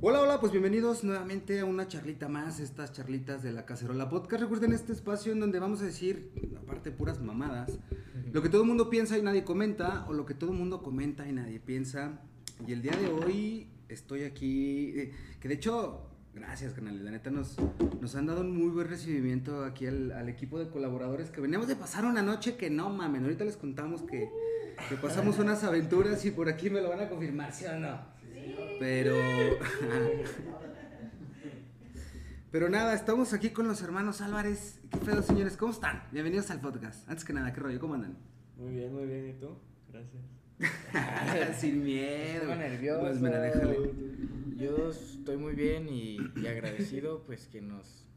Hola, pues bienvenidos nuevamente a una charlita más, estas charlitas de La Cacerola Podcast. Recuerden este espacio en donde vamos a decir, aparte puras mamadas, lo que todo el mundo piensa y nadie comenta, o lo que todo el mundo comenta y nadie piensa. Y el día de hoy estoy aquí, que de hecho, gracias canales, la neta nos han dado un muy buen recibimiento aquí al equipo de colaboradores que veníamos de pasar una noche que no mamen, ahorita les contamos que pasamos unas aventuras y por aquí me lo van a confirmar, ¿sí o no? Pero nada, estamos aquí con los hermanos Álvarez. ¿Qué pedo, señores? ¿Cómo están? Bienvenidos al podcast. Antes que nada, ¿qué rollo? ¿Cómo andan? Muy bien, ¿y tú? Gracias. Sin miedo. Estoy nervioso. Pues mira, déjale. Yo estoy muy bien y agradecido pues que nos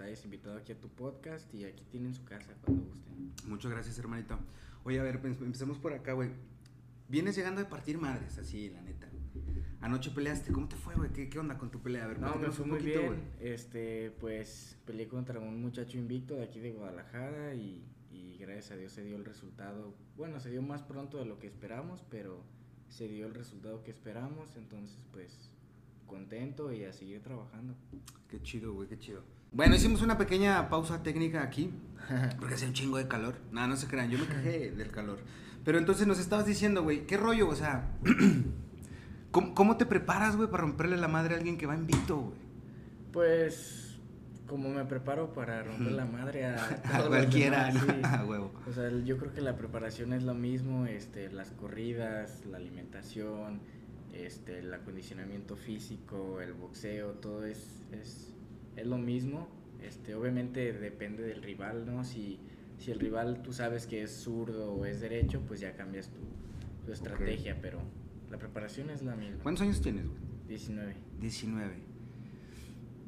hayas invitado aquí a tu podcast. Y aquí tienen su casa cuando gusten. Muchas gracias, hermanito. Oye, a ver, empecemos por acá, güey. Vienes llegando de partir madres, así, la neta. Anoche peleaste, ¿cómo te fue, güey? ¿Qué onda con tu pelea? A ver, no, me fue un muy poquito, bien, wey. Pues peleé contra un muchacho invicto de aquí de Guadalajara y gracias a Dios se dio el resultado. Bueno, se dio más pronto de lo que esperamos, pero se dio el resultado que esperamos. Entonces, pues, contento y a seguir trabajando. Qué chido, güey, qué chido. Bueno, hicimos una pequeña pausa técnica aquí, porque hacía un chingo de calor. No se crean, yo me quejé del calor. Pero entonces nos estabas diciendo, güey, ¿qué rollo? O sea... ¿Cómo te preparas, güey, para romperle la madre a alguien que va invicto, güey? Pues, como me preparo para romper la madre a cualquiera, demás, sí. A huevo. O sea, yo creo que la preparación es lo mismo, las corridas, la alimentación, el acondicionamiento físico, el boxeo, todo es lo mismo. Obviamente depende del rival, ¿no? Si el rival tú sabes que es zurdo o es derecho, pues ya cambias tu estrategia, okay. Pero... la preparación es la misma. ¿Cuántos años tienes, güey? 19. 19.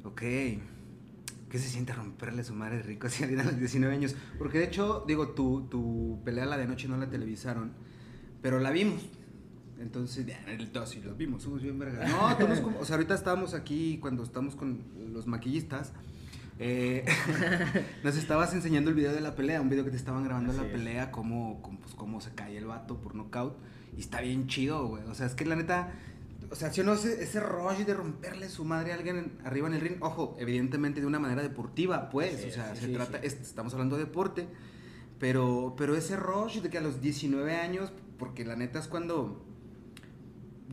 Ok. ¿Qué se siente romperle su madre rico así a los 19 años? Porque de hecho, digo, tu pelea la de noche no la televisaron, pero la vimos. Entonces, todos sí la vimos, somos bien vergas. No, todos como... O sea, ahorita estábamos aquí cuando estamos con los maquillistas. Nos estabas enseñando el video de la pelea, un video que te estaban grabando así la pelea, cómo se cae el vato por nocaut. Y está bien chido, güey. O sea, es que la neta... O sea, si uno hace ese rollo de romperle su madre a alguien arriba en el ring... Ojo, evidentemente de una manera deportiva, pues. Sí, o sea, sí, se trata... Sí. Estamos hablando de deporte. Pero ese rollo de que a los 19 años... Porque la neta es cuando...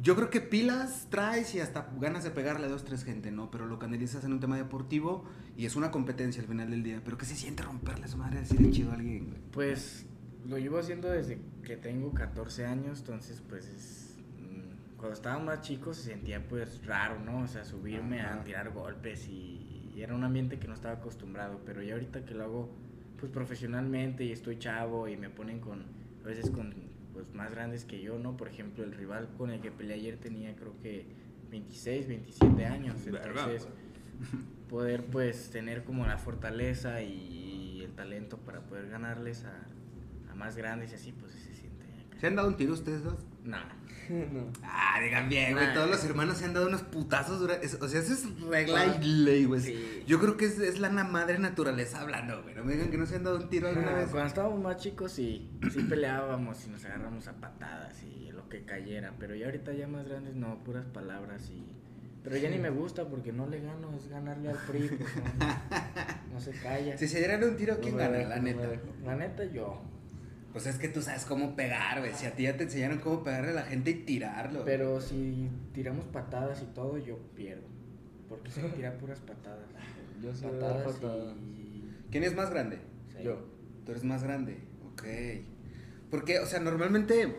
Yo creo que pilas traes y hasta ganas de pegarle a 2, 3 gente, ¿no? Pero lo canalizas en un tema deportivo y es una competencia al final del día. ¿Pero qué se siente romperle a su madre así de chido a alguien, güey? Pues... lo llevo haciendo desde que tengo 14 años, entonces pues cuando estaba más chico se sentía pues raro, ¿no? O sea, subirme a tirar golpes y era un ambiente que no estaba acostumbrado, pero ya ahorita que lo hago pues profesionalmente y estoy chavo y me ponen a veces con pues más grandes que yo, ¿no? Por ejemplo, el rival con el que peleé ayer tenía creo que 26, 27 años, entonces poder pues tener como la fortaleza y el talento para poder ganarles a más grandes y así, pues se siente acá. ¿Se han dado un tiro ustedes dos? No. Ah, digan bien, güey. Todos los hermanos se han dado unos putazos. O sea, eso es regla y ley, güey. Sí. Yo creo que es la madre naturaleza hablando, güey. No me digan que no se han dado un tiro alguna vez. Cuando estábamos más chicos, sí peleábamos y nos agarramos a patadas y lo que cayera. Pero ya ahorita ya más grandes, no, puras palabras y... Pero ya ni me gusta porque no le gano, es ganarle al PRI, pues no se calla. Si se dieran un tiro, ¿quién gana? La neta. La neta, yo. Pues es que tú sabes cómo pegar, güey. Si a ti ya te enseñaron cómo pegarle a la gente y tirarlo. Pero wey, si tiramos patadas y todo, yo pierdo. Porque se tiran puras patadas. Yo soy patadas. ¿Quién es más grande? Sí. Yo. Tú eres más grande. Ok. Porque, o sea, normalmente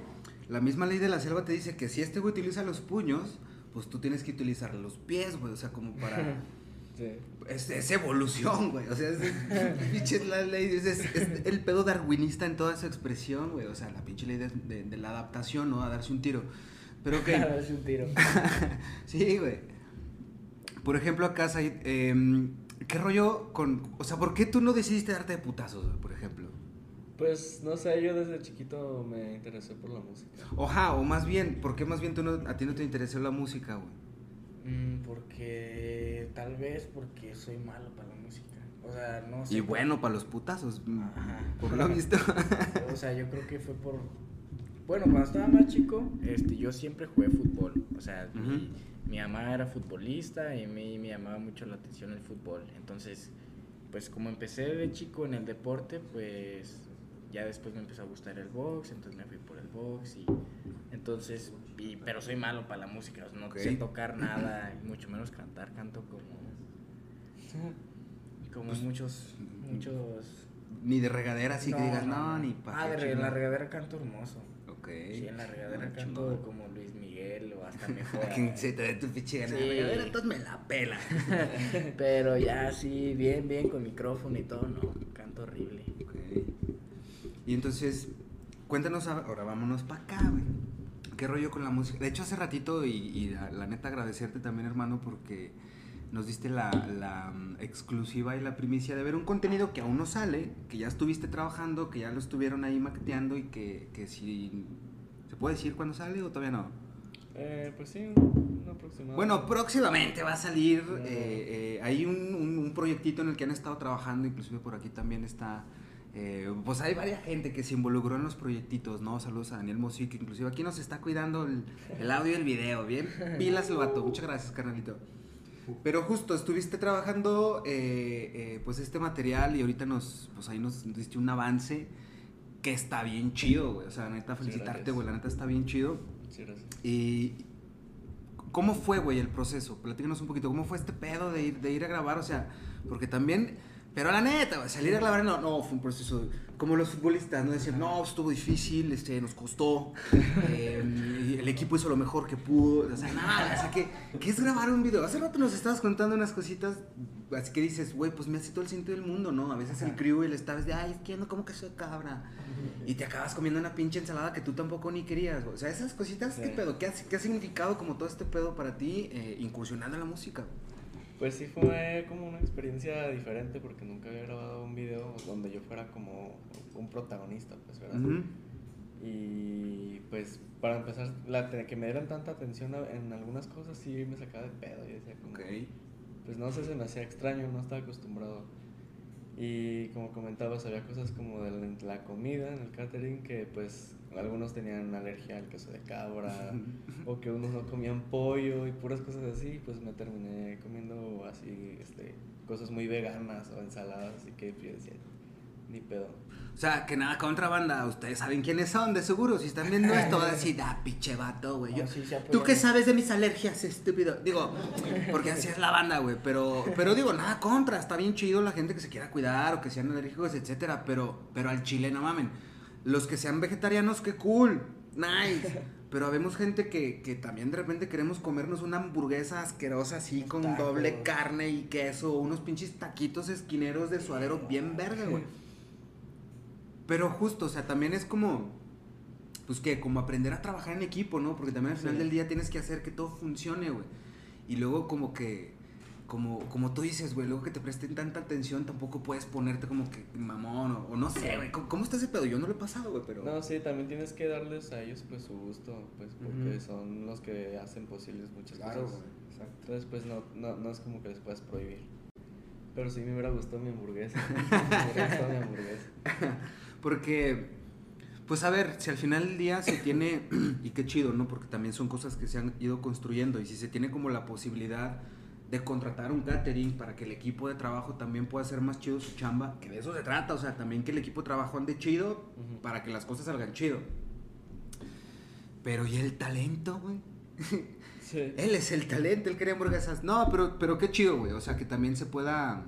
la misma ley de la selva te dice que si este güey utiliza los puños, pues tú tienes que utilizar los pies, güey. O sea, como para... Sí. Es evolución, güey. O sea, es la ley. Es el pedo darwinista en toda su expresión, güey. O sea, la pinche ley de la adaptación, ¿no? A darse un tiro. Pero que. A darse un tiro. Sí, güey. Por ejemplo, acá, Zahid, ¿qué rollo con? O sea, ¿por qué tú no decidiste darte de putazos, güey, por ejemplo? Pues, no sé, yo desde chiquito me interesé por la música. Oja, o más bien, ¿por qué más bien a ti no te interesó la música, güey? Porque tal vez porque soy malo para la música. O sea, no sé. Y bueno, para los putazos. Ajá. Por lo visto. O sea, yo creo que fue por Bueno, cuando estaba más chico, yo siempre jugué fútbol. O sea, uh-huh. mi mamá era futbolista y me llamaba mucho la atención el fútbol. Entonces, pues como empecé de chico en el deporte, pues ya después me empezó a gustar el box, entonces me fui por el box y entonces, pero soy malo para la música, no okay. sé tocar nada, mucho menos cantar, canto como pues, muchos... Ni de regadera, así no, que digas, no, ni para... Ah, de la regadera canto hermoso. Okay. Sí, en la regadera canto chingada. Como Luis Miguel o hasta mejor. Se te ve tu pinche gana. Sí. La regadera, entonces me la pela. Pero ya sí, bien, con micrófono y todo, no, canto horrible. Okay. Y entonces, cuéntanos, ahora vámonos para acá, güey. ¿Qué rollo con la música? De hecho, hace ratito, y la neta agradecerte también, hermano, porque nos diste la exclusiva y la primicia de ver un contenido que aún no sale, que ya estuviste trabajando, que ya lo estuvieron ahí maqueteando y que si... ¿Se puede decir cuándo sale o todavía no? Pues sí, un aproximado. Bueno, próximamente va a salir. Hay un proyectito en el que han estado trabajando, inclusive por aquí también está... pues hay varias gente que se involucró en los proyectitos, ¿no? Saludos a Daniel Mosico, inclusive aquí nos está cuidando el audio y el video, bien pilas el vato, muchas gracias, carnalito. Pero justo, estuviste trabajando pues este material y ahorita ahí nos diste un avance que está bien chido, güey. O sea, la neta, felicitarte, güey, la neta está bien chido. Sí, gracias. Y ¿cómo fue, güey, el proceso? Platícanos un poquito, ¿cómo fue este pedo de ir a grabar? O sea, porque también, pero la neta, güey, salir a grabar no fue un proceso como los futbolistas, no decir, no, estuvo difícil, nos costó, el equipo hizo lo mejor que pudo, o sea, nada, o sea, ¿qué es grabar un video? Hace rato nos estabas contando unas cositas, así que dices, güey, pues me hace todo el sentido del mundo, ¿no? A veces el crew y el staff es de, ay, es que yo no como que soy cabra, y te acabas comiendo una pinche ensalada que tú tampoco ni querías, güey. O sea, esas cositas, sí. ¿Qué pedo? ¿Qué ha significado como todo este pedo para ti, incursionando en la música? Pues sí fue como una experiencia diferente porque nunca había grabado un video donde yo fuera como un protagonista, pues, ¿verdad? Uh-huh. Y pues para empezar, que me dieran tanta atención en algunas cosas sí me sacaba de pedo. Yo decía como, okay. Pues no sé, se me hacía extraño, no estaba acostumbrado. Y como comentabas, había cosas como de la comida en el catering que pues algunos tenían alergia al queso de cabra o que unos no comían pollo y puras cosas así, pues me terminé comiendo así cosas muy veganas o ensaladas, así que yo decía, ni pedo. O sea, que nada, contrabanda, ustedes saben quiénes son, de seguro, si están viendo esto van a decir, ah, pinche vato, güey. Sí, ¿tú qué sabes de mis alergias, estúpido? Digo, porque así es la banda, güey, pero digo, nada contra, está bien chido la gente que se quiera cuidar o que sean alérgicos, etcétera, pero al chile no mamen. Los que sean vegetarianos, qué cool, nice. Pero habemos gente que también de repente queremos comernos una hamburguesa asquerosa así con tacos, doble carne y queso, unos pinches taquitos esquineros de suadero bien verde, güey. Pero justo, o sea, también es como, pues que, como aprender a trabajar en equipo, ¿no? Porque también al final del día tienes que hacer que todo funcione, güey. Y luego como que... Como tú dices, güey, luego que te presten tanta atención, tampoco puedes ponerte como que mamón o no sé, güey. ¿Cómo está ese pedo? Yo no lo he pasado, güey, pero... No, sí, también tienes que darles a ellos, pues, su gusto, pues, porque uh-huh. son los que hacen posibles muchas cosas. Güey, exacto. Entonces, pues, no es como que les puedas prohibir. Pero sí me hubiera gustado mi hamburguesa. Porque... Pues a ver, si al final del día se tiene... Y qué chido, ¿no? Porque también son cosas que se han ido construyendo. Y si se tiene como la posibilidad... de contratar un catering para que el equipo de trabajo también pueda hacer más chido su chamba, que de eso se trata, o sea, también que el equipo de trabajo ande chido uh-huh. para que las cosas salgan chido. Pero ¿y el talento, güey? Sí. Él es el talento, él quería hamburguesas. No, pero qué chido, güey, o sea, que también se pueda,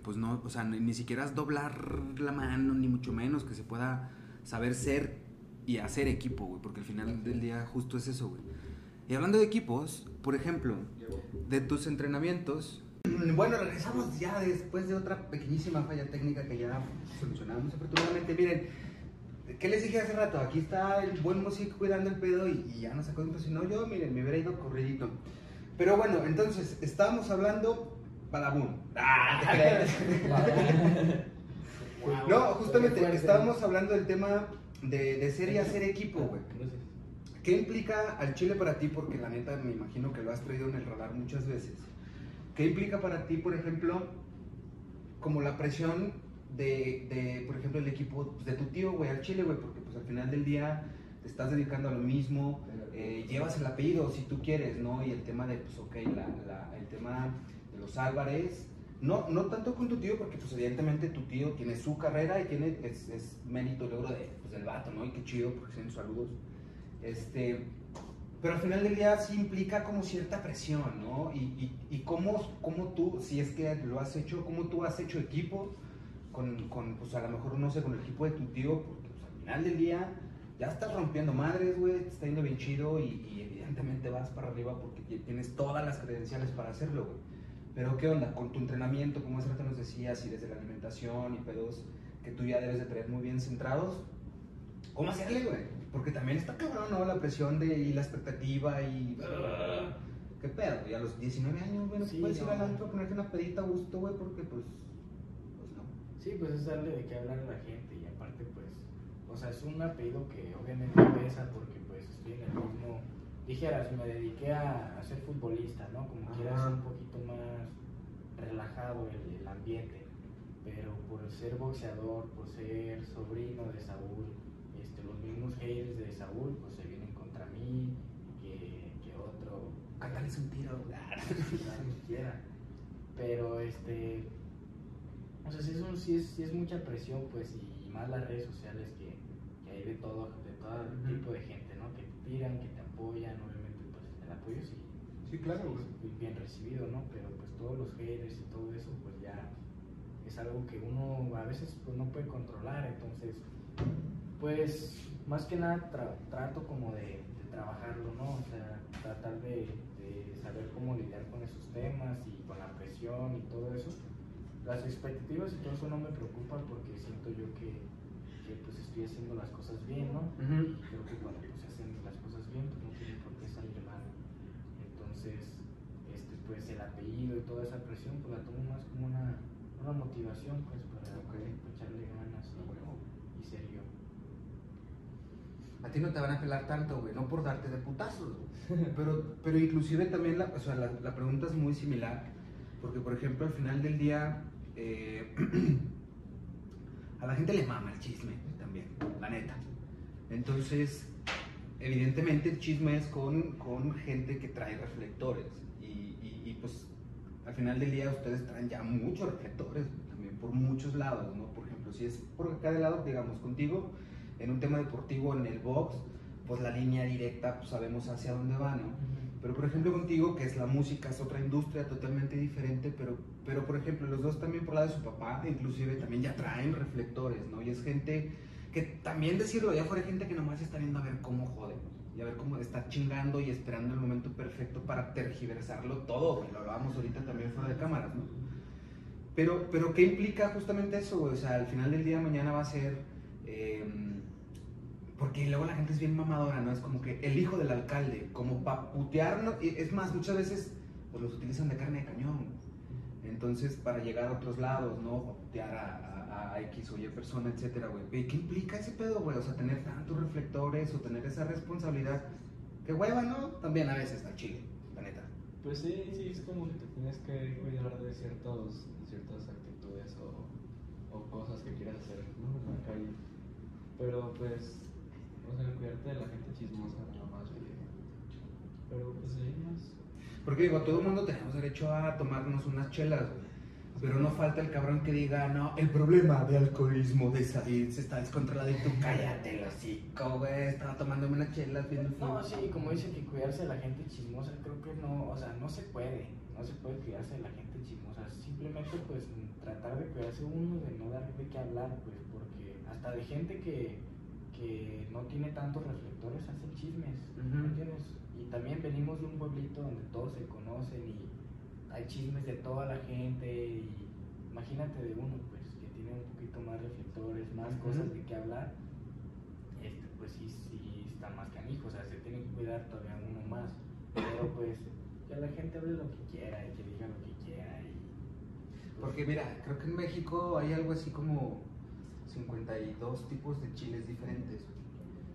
pues no, o sea, ni siquiera es doblar la mano, ni mucho menos, que se pueda saber ser y hacer equipo, güey, porque al final uh-huh. del día justo es eso, güey. Y hablando de equipos, por ejemplo, de tus entrenamientos... Bueno, regresamos ya después de otra pequeñísima falla técnica que ya solucionamos afortunadamente. Miren, ¿qué les dije hace rato? Aquí está el buen músico cuidando el pedo y ya nos sacó un pedo. Si no, yo, miren, me hubiera ido corridito. Pero bueno, entonces, estábamos hablando... Badabum. No, justamente, estábamos hablando del tema de ser y hacer equipo, güey. ¿Qué implica al chile para ti? Porque la neta me imagino que lo has traído en el radar muchas veces. ¿Qué implica para ti, por ejemplo, como la presión de por ejemplo, el equipo de tu tío, güey, al chile, güey? Porque pues al final del día te estás dedicando a lo mismo, llevas el apellido si tú quieres, ¿no? Y el tema de, pues, ok, el tema de los Álvarez, no tanto con tu tío, porque, pues, evidentemente tu tío tiene su carrera y tiene, es mérito, logro de, pues, del vato, ¿no? Y qué chido, porque son saludos. Pero al final del día sí implica como cierta presión, ¿no? Y cómo tú, si es que lo has hecho, cómo tú has hecho equipo con, pues, a lo mejor, no sé, con el equipo de tu tío, porque, pues, al final del día ya estás rompiendo madres, güey, te está yendo bien chido y evidentemente vas para arriba porque tienes todas las credenciales para hacerlo, güey. Pero ¿qué onda con tu entrenamiento? Como hace rato nos decías, y desde la alimentación y pedos que tú ya debes de traer muy bien centrados, ¿cómo hacerle, güey? Porque también está cabrón, ¿no? La presión y la expectativa y... ¿Qué pedo? Y a los 19 años, güey, no sí, puedes ir al antro a ponerte una pedita a gusto, güey, porque pues no. Sí, pues es darle de qué hablar a la gente y aparte, pues, o sea, es un apellido que obviamente pesa porque, pues, estoy en el mismo... Dijeras, me dediqué a ser futbolista, ¿no? Como quieras, un poquito más relajado el ambiente, pero por ser boxeador, por ser sobrino de Saúl, los mismos haters de Saúl pues se vienen contra mí, que otro cántales un tiro, quiera. Pero o sea, sí es mucha presión, pues, y más las redes sociales que hay de todo tipo de gente, ¿no? Que te tiran, que te apoyan, obviamente pues el apoyo sí claro, pues, es bien recibido, ¿no? Pero pues todos los haters y todo eso pues ya es algo que uno a veces pues no puede controlar, entonces pues más que nada trato como de trabajarlo, ¿no? O sea, tratar de saber cómo lidiar con esos temas y con la presión y todo eso. Las expectativas y todo eso no me preocupan porque siento yo que pues estoy haciendo las cosas bien, ¿no? Y creo que cuando pues hacen las cosas bien, pues no tiene por qué salir mal. Entonces, pues el apellido y toda esa presión, pues la tomo más como una motivación, pues, para echarle ganas y ser yo. A ti no te van a pelar tanto, güey, no por darte de putazos, güey. Pero inclusive también la pregunta es muy similar, porque, por ejemplo, al final del día, a la gente le mama el chisme también, la neta. Entonces, evidentemente el chisme es con gente que trae reflectores y pues al final del día ustedes traen ya muchos reflectores también por muchos lados, ¿no? Por ejemplo, si es por cada lado, digamos, contigo, en un tema deportivo, en el box, pues la línea directa, pues sabemos hacia dónde va, ¿no? Pero, por ejemplo, contigo, que es la música, es otra industria totalmente diferente, pero por ejemplo, los dos también por la de su papá, inclusive también ya traen reflectores, ¿no? Y es gente que también, decirlo allá afuera, hay gente que nomás está viendo a ver cómo jode, y a ver cómo está chingando y esperando el momento perfecto para tergiversarlo todo, lo hablábamos ahorita también fuera de cámaras, ¿no? Pero ¿qué implica justamente eso, güey? O sea, al final del día de mañana va a ser... porque luego la gente es bien mamadora, ¿no? Es como que el hijo del alcalde, como para putearnos, es más, muchas veces pues los utilizan de carne de cañón, entonces para llegar a otros lados, ¿no? Para putear a X o Y persona, etcétera, güey. ¿Qué implica ese pedo, güey? O sea, tener tantos reflectores o tener esa responsabilidad, que hueva, ¿no? También a veces está chile, la neta. Pues sí, es como que te tienes que cuidar de ciertas actitudes o cosas que quieras hacer, ¿no? En la calle. Pero pues, o sea, cuidarte de la gente chismosa, nada más. Pero pues ahí más. Porque digo, todo el mundo tenemos derecho a tomarnos unas chelas, güey. Pero no falta el cabrón que diga, no, el problema de alcoholismo de Zahid se está descontrolado y tú cállate, el hocico, güey. Estaba tomándome unas chelas viendo el film. No, sí, como dicen que cuidarse de la gente chismosa, creo que no, o sea, no se puede cuidarse de la gente chismosa. Simplemente, pues, tratar de cuidarse uno, de no dar de qué hablar, pues, porque hasta de gente que no tiene tantos reflectores hacen chismes, ¿me entiendes? Y también venimos de un pueblito donde todos se conocen y hay chismes de toda la gente, y imagínate de uno pues que tiene un poquito más reflectores, más cosas de qué hablar, pues sí está más canijo, o sea, se tiene que cuidar todavía uno más, pero pues que la gente hable lo que quiera y que diga lo que quiera y, pues, porque mira, creo que en México hay algo así como 52 tipos de chiles diferentes,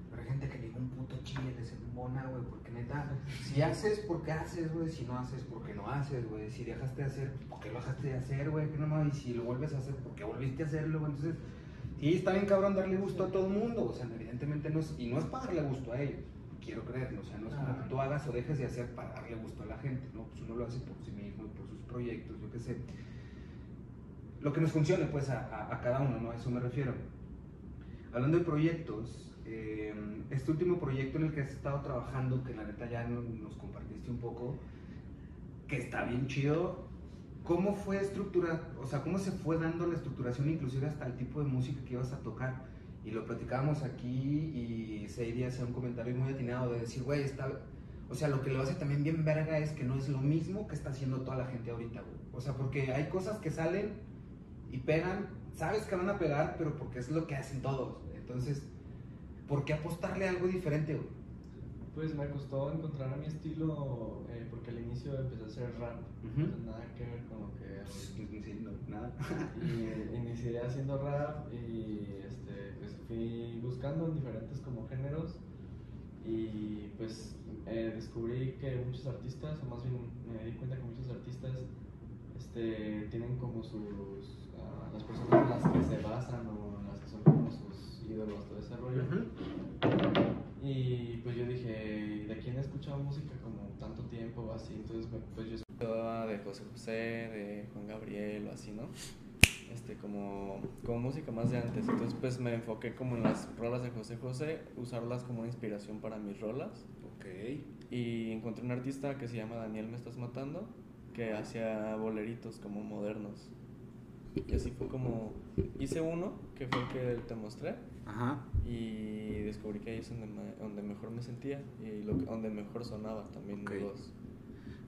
pero hay gente que diga un puto chile de sembona, güey, porque neta, si haces, porque haces, güey, si no haces, porque no haces, güey, si dejaste de hacer, porque lo dejaste de hacer, güey, que no, y si lo vuelves a hacer, porque volviste a hacerlo, güey. Entonces, Y está bien cabrón darle gusto a todo el mundo, o sea, evidentemente no es, y no es para darle gusto a ellos, quiero creerlo, o sea, no es como que tú hagas o dejes de hacer para darle gusto a la gente, ¿no? Pues uno lo hace por sí mismo, por sus proyectos, yo qué sé. Lo que nos funcione, pues, a cada uno, ¿no? A eso me refiero. Hablando de proyectos, este último proyecto en el que has estado trabajando, que la neta ya nos compartiste un poco, que está bien chido, ¿cómo fue estructurado? O sea, ¿cómo se fue dando la estructuración, inclusive hasta el tipo de música que ibas a tocar? Y lo platicábamos aquí y Zahid hacía un comentario muy atinado de decir, güey, está... O sea, lo que lo hace también bien verga es que no es lo mismo que está haciendo toda la gente ahorita, güey. O sea, porque hay cosas que salen y pegan, sabes que van a pegar, pero porque es lo que hacen todos. Entonces, ¿por qué apostarle a algo diferente, güey? Pues me costó encontrar a mi estilo, porque al inicio empecé a hacer rap, entonces, nada que ver con lo que... Sí, no, nada. Y inicié haciendo rap y pues fui buscando en diferentes como géneros y pues descubrí que muchos artistas, o más bien me di cuenta que muchos artistas tienen como sus... las personas en las que se basan o en las que son como sus ídolos, todo ese rollo. Y pues yo dije, ¿de quién he escuchado música como tanto tiempo o así? Entonces pues yo escuchaba de José José, de Juan Gabriel o así, ¿no? Como música más de antes. Entonces pues me enfoqué como en las rolas de José José, usarlas como una inspiración para mis rolas. Ok. Y encontré un artista que se llama Daniel Me Estás Matando, que hacía boleritos como modernos. Y así fue como hice uno, que fue el que te mostré. Ajá. Y descubrí que ahí es donde mejor me sentía y donde mejor sonaba también mi voz.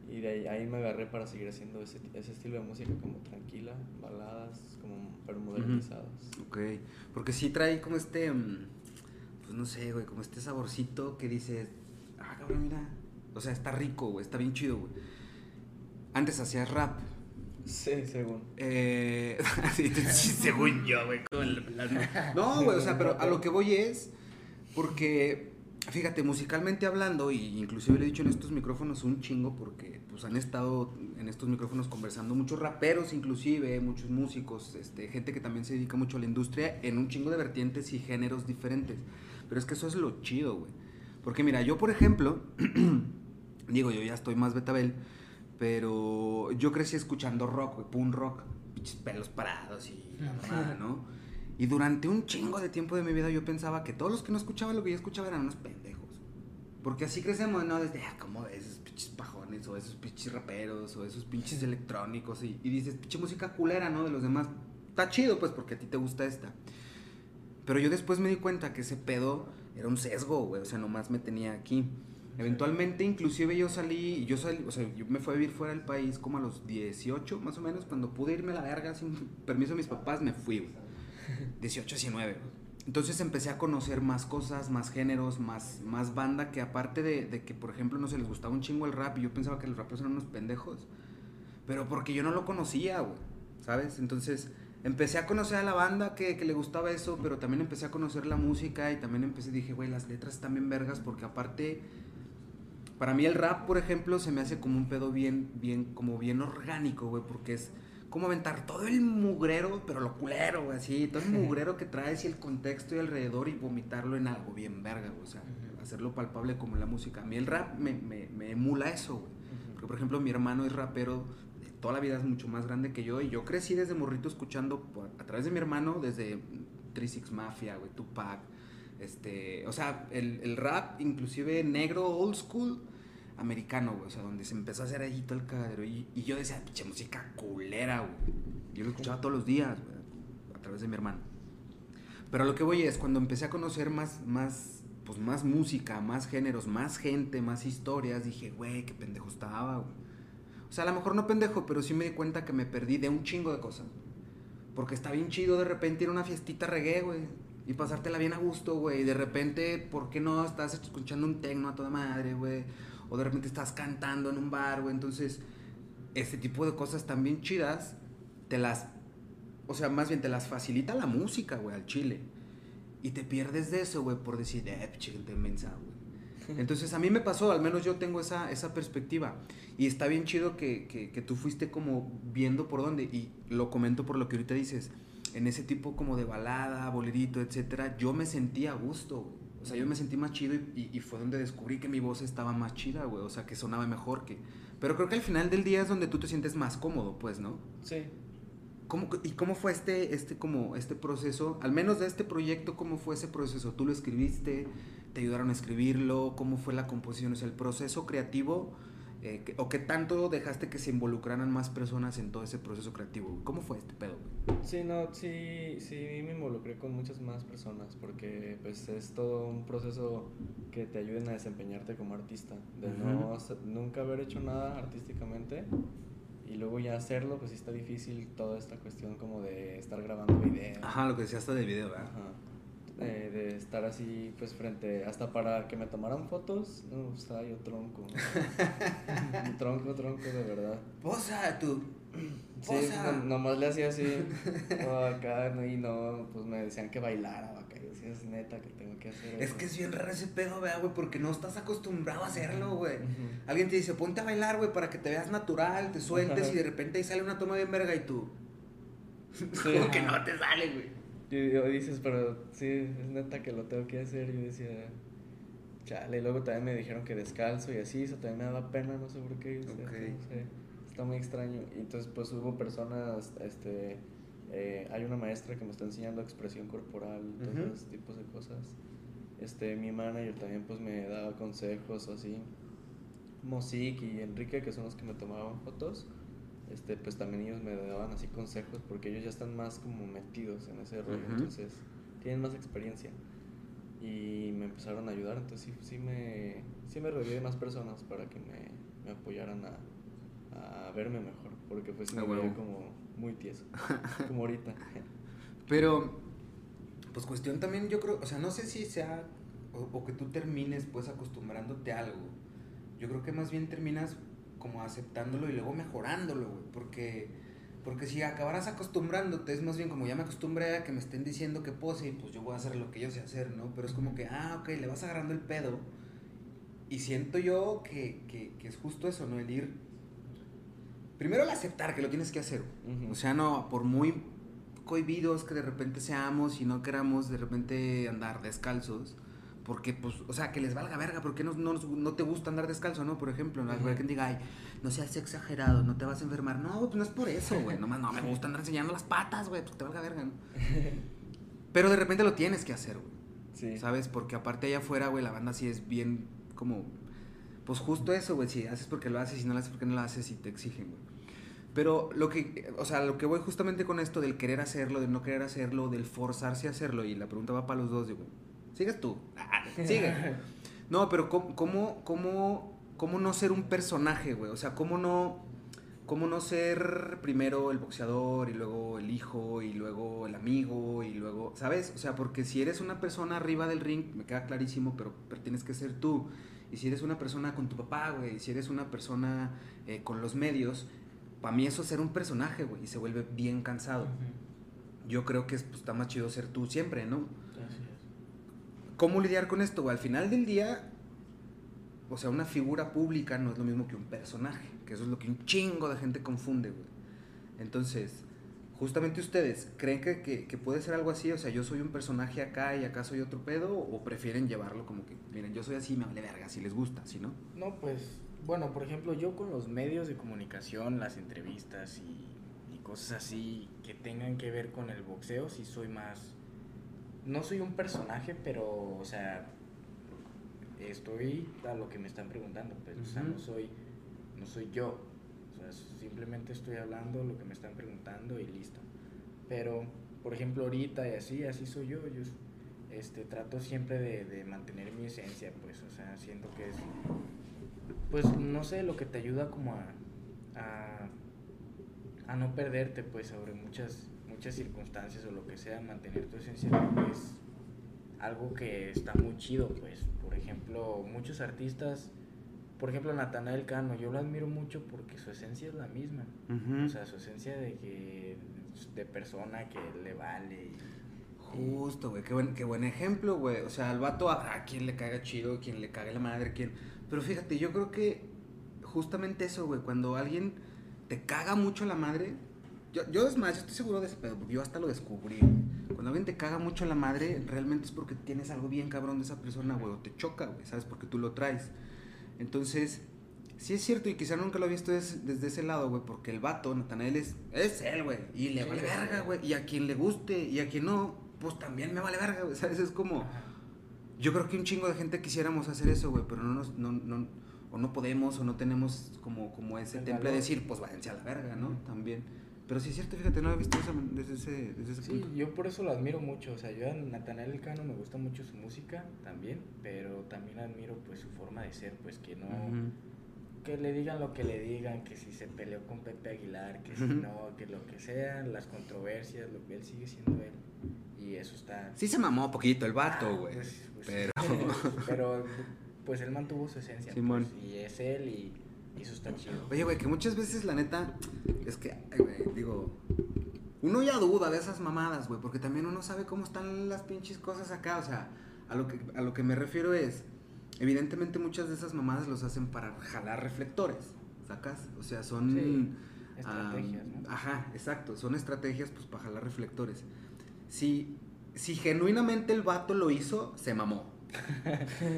Y de ahí me agarré para seguir haciendo ese estilo de música como tranquila, baladas, como pero modernizadas. Ok, porque sí trae como pues no sé, güey, como este saborcito que dices, ah, cabrón, mira, o sea, está rico, güey, está bien chido, güey. Antes hacías rap. Sí, según. Sí, según yo, güey. No, güey, o sea, pero a lo que voy es porque, fíjate, musicalmente hablando, y inclusive lo he dicho en estos micrófonos un chingo, porque pues han estado en estos micrófonos conversando muchos raperos, inclusive, muchos músicos, gente que también se dedica mucho a la industria en un chingo de vertientes y géneros diferentes. Pero es que eso es lo chido, güey. Porque mira, yo, por ejemplo, digo, yo ya estoy más betabel, pero yo crecí escuchando rock, güey, punk rock, pinches pelos parados y la mamada, ¿no? Y durante un chingo de tiempo de mi vida yo pensaba que todos los que no escuchaban lo que yo escuchaba eran unos pendejos. Porque así crecemos, ¿no? Desde, como esos pinches pajones, o esos pinches raperos, o esos pinches electrónicos, y dices, pinche música culera, ¿no? De los demás. Está chido, pues, porque a ti te gusta esta. Pero yo después me di cuenta que ese pedo era un sesgo, güey, o sea, nomás me tenía aquí. Eventualmente, inclusive yo salí, o sea, yo me fui a vivir fuera del país como a los 18, más o menos, cuando pude irme a la verga sin permiso de mis papás, me fui, güey. 18, 19. Entonces empecé a conocer más cosas, más géneros, más banda, que aparte de que, por ejemplo, no se les gustaba un chingo el rap, y yo pensaba que los raperos eran unos pendejos, pero porque yo no lo conocía, güey, ¿sabes? Entonces empecé a conocer a la banda que le gustaba eso, pero también empecé a conocer la música, y también dije, güey, las letras están bien vergas, porque aparte... Para mí el rap, por ejemplo, se me hace como un pedo bien orgánico, güey, porque es como aventar todo el mugrero, pero lo culero, güey, así, todo el mugrero que traes y el contexto y alrededor y vomitarlo en algo bien verga, güey, o sea, hacerlo palpable como la música. A mí el rap me emula eso, güey, porque, por ejemplo, mi hermano es rapero, de toda la vida es mucho más grande que yo, y yo crecí desde morrito escuchando, a través de mi hermano, desde Three Six Mafia, güey, Tupac, o sea, el rap, inclusive negro, old school, americano, güey, o sea, donde se empezó a hacer allí todo el cagadero, y yo decía, pinche música culera, güey, yo lo escuchaba todos los días, güey, a través de mi hermano. Pero lo que voy es, cuando empecé a conocer más música, más géneros, más gente, más historias, dije, güey, qué pendejo estaba, güey. O sea, a lo mejor no pendejo, pero sí me di cuenta que me perdí de un chingo de cosas, porque está bien chido de repente ir a una fiestita reggae, güey, y pasártela bien a gusto, güey, y de repente, ¿por qué no? Estás escuchando un techno a toda madre, güey, o de repente estás cantando en un bar, güey. Entonces, este tipo de cosas también chidas, te las facilita la música, güey, al chile. Y te pierdes de eso, güey, por decir, gente mensa, güey. Entonces, a mí me pasó, al menos yo tengo esa perspectiva. Y está bien chido que tú fuiste como viendo por dónde, y lo comento por lo que ahorita dices. en ese tipo como de balada, bolerito, etcétera, yo me sentía a gusto, güey. O sea, yo me sentí más chido y fue donde descubrí que mi voz estaba más chida, güey. O sea, que sonaba mejor que... Pero creo que al final del día es donde tú te sientes más cómodo, pues, ¿no? Sí. ¿Cómo fue este proceso? Al menos de este proyecto, ¿cómo fue ese proceso? ¿Tú lo escribiste? ¿Te ayudaron a escribirlo? ¿Cómo fue la composición? O sea, el proceso creativo... ¿O qué tanto dejaste que se involucraran más personas en todo ese proceso creativo? ¿Cómo fue este pedo? Sí, no, sí me involucré con muchas más personas porque pues es todo un proceso que te ayuden a desempeñarte como artista, de nunca haber hecho nada artísticamente y luego ya hacerlo, pues sí está difícil toda esta cuestión como de estar grabando videos. Ajá, lo que decías hasta del video, ¿verdad? Ajá. De estar así, pues, frente... Hasta para que me tomaran fotos... No, estaba yo tronco. Tronco, de verdad. ¡Posa, tú! Sí, nomás le hacía así. Acá, y no... Pues me decían que bailara, acá. Yo decía, es neta que tengo que hacer... Es que es bien raro ese pedo, ¿verdad, güey? Porque no estás acostumbrado a hacerlo, güey. Uh-huh. Alguien te dice, ponte a bailar, güey, para que te veas natural, te sueltes... Uh-huh. Y de repente ahí sale una toma bien verga y tú... Sí, como que no te sale, güey. Y dices, pero sí, es neta que lo tengo que hacer. Yo decía, chale. Y luego también me dijeron que descalzo y así, eso también me daba pena, no sé por qué. O sea, okay. No sé, está muy extraño. Y entonces, pues hubo personas, hay una maestra que me está enseñando expresión corporal, todos esos tipos de cosas. Mi manager también, pues me daba consejos o así. Mosico y Enrique, que son los que me tomaban fotos. Pues también ellos me daban así consejos porque ellos ya están más como metidos en ese rollo, entonces tienen más experiencia y me empezaron a ayudar, entonces sí me rodeé de más personas para que me apoyaran a verme mejor, porque pues me veía como muy tieso, como ahorita. Pero, pues cuestión también yo creo, o sea, no sé si sea o que tú termines pues acostumbrándote a algo, yo creo que más bien terminas como aceptándolo y luego mejorándolo, güey, porque si acabaras acostumbrándote, es más bien como ya me acostumbré a que me estén diciendo que pose y pues yo voy a hacer lo que yo sé hacer, ¿no? Pero es como que, ok, le vas agarrando el pedo y siento yo que es justo eso, ¿no? El ir, primero el aceptar que lo tienes que hacer, o sea, no, por muy cohibidos que de repente seamos y no queramos de repente andar descalzos, porque, pues, o sea, que les valga verga, porque no te gusta andar descalzo, ¿no? Por ejemplo, ¿no? Alguien diga, ay, no seas exagerado, no te vas a enfermar. No, pues no es por eso, güey. Nomás no me gusta andar enseñando las patas, güey, pues te valga verga, ¿no? Pero de repente lo tienes que hacer, güey. Sí. ¿Sabes? Porque aparte allá afuera, güey, la banda sí es bien como... Pues justo eso, güey, si haces porque lo haces, si no lo haces porque no lo haces y te exigen, güey. Pero lo que voy justamente con esto del querer hacerlo, del no querer hacerlo, del forzarse a hacerlo, y la pregunta va para los dos, güey. Sigue tú, sigue. No, pero ¿cómo no ser un personaje, güey? O sea, ¿cómo no ser primero el boxeador y luego el hijo y luego el amigo y luego, ¿sabes? O sea, porque si eres una persona arriba del ring, me queda clarísimo, pero tienes que ser tú. Y si eres una persona con tu papá, güey, y si eres una persona con los medios, para mí eso es ser un personaje, güey, y se vuelve bien cansado. Uh-huh. Yo creo que pues, está más chido ser tú siempre, ¿no? Así es. ¿Cómo lidiar con esto? Al final del día, o sea, una figura pública no es lo mismo que un personaje, que eso es lo que un chingo de gente confunde, güey. Entonces, justamente ustedes, ¿creen que puede ser algo así? O sea, yo soy un personaje acá y acá soy otro pedo, ¿o prefieren llevarlo como que, miren, yo soy así, me vale verga, si les gusta, si no? No, pues, bueno, por ejemplo, yo con los medios de comunicación, las entrevistas y cosas así que tengan que ver con el boxeo, sí soy más... No soy un personaje, pero, o sea, estoy a lo que me están preguntando, pues, o sea, no soy yo, o sea, simplemente estoy hablando lo que me están preguntando y listo. Pero, por ejemplo, ahorita y así soy yo trato siempre de mantener mi esencia, pues, o sea, siento que es, pues, no sé, lo que te ayuda como a no perderte, pues, sobre muchas circunstancias o lo que sea, mantener tu esencia es algo que está muy chido, pues. Por ejemplo, muchos artistas, por ejemplo Natanael Cano, yo lo admiro mucho porque su esencia es la misma, o sea, su esencia de persona que le vale. Justo, güey, qué buen ejemplo, güey, o sea, al vato a quien le caiga chido, quien le cague la madre, quien... Pero fíjate, yo creo que justamente eso, güey, cuando alguien te caga mucho la madre... Yo es más, yo estoy seguro de ese pedo, porque yo hasta lo descubrí. Cuando alguien te caga mucho la madre, realmente es porque tienes algo bien cabrón de esa persona, güey, o te choca, güey, ¿sabes? Porque tú lo traes. Entonces, sí es cierto, y quizá nunca lo había visto desde ese lado, güey, porque el vato, Natanael, es él, güey, y le vale verga, güey, y a quien le guste, y a quien no, pues también me vale verga, güey, ¿sabes? Es como, yo creo que un chingo de gente quisiéramos hacer eso, güey, pero no podemos, o no tenemos como ese temple de decir, pues váyanse a la verga, ¿no? También. Pero sí es cierto, fíjate, no lo he visto desde ese punto. Sí, yo por eso lo admiro mucho. O sea, yo a Natanael Cano me gusta mucho su música también, pero también admiro pues su forma de ser, pues que no... Uh-huh. Que le digan lo que le digan, que si se peleó con Pepe Aguilar, que si no, que lo que sea, las controversias, lo que él sigue siendo él. Y eso está... Sí se mamó poquito el vato, güey. Pues, pero pues él mantuvo su esencia, Simón. Pues, y es él y... Eso está chido. Oye, güey, que muchas veces, la neta, es que, güey, digo, uno ya duda de esas mamadas, güey, porque también uno sabe cómo están las pinches cosas acá. O sea, a lo que me refiero es, evidentemente muchas de esas mamadas los hacen para jalar reflectores, ¿sacas? O sea, son... Sí, estrategias, ¿no? Ajá, exacto, son estrategias, pues, para jalar reflectores. Si genuinamente el vato lo hizo, se mamó.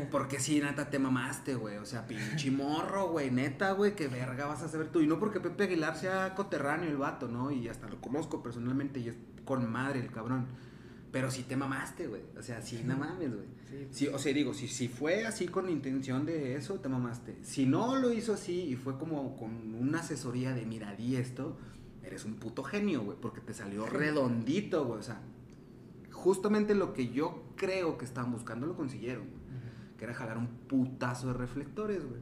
Porque sí, neta, te mamaste, güey. O sea, pinche morro, güey, neta, güey, qué verga vas a saber tú. Y no porque Pepe Aguilar sea coterráneo el vato, ¿no? Y hasta lo conozco personalmente y es con madre el cabrón. Pero sí te mamaste, güey. O sea, sí, no mames, güey. Sí, o sea, digo, si fue así con intención de eso, te mamaste. Si no lo hizo así y fue como con una asesoría de mira, di esto, eres un puto genio, güey, porque te salió redondito, güey. O sea, justamente lo que yo creo que estaban buscando lo consiguieron, güey. Uh-huh. Que era jalar un putazo de reflectores, güey.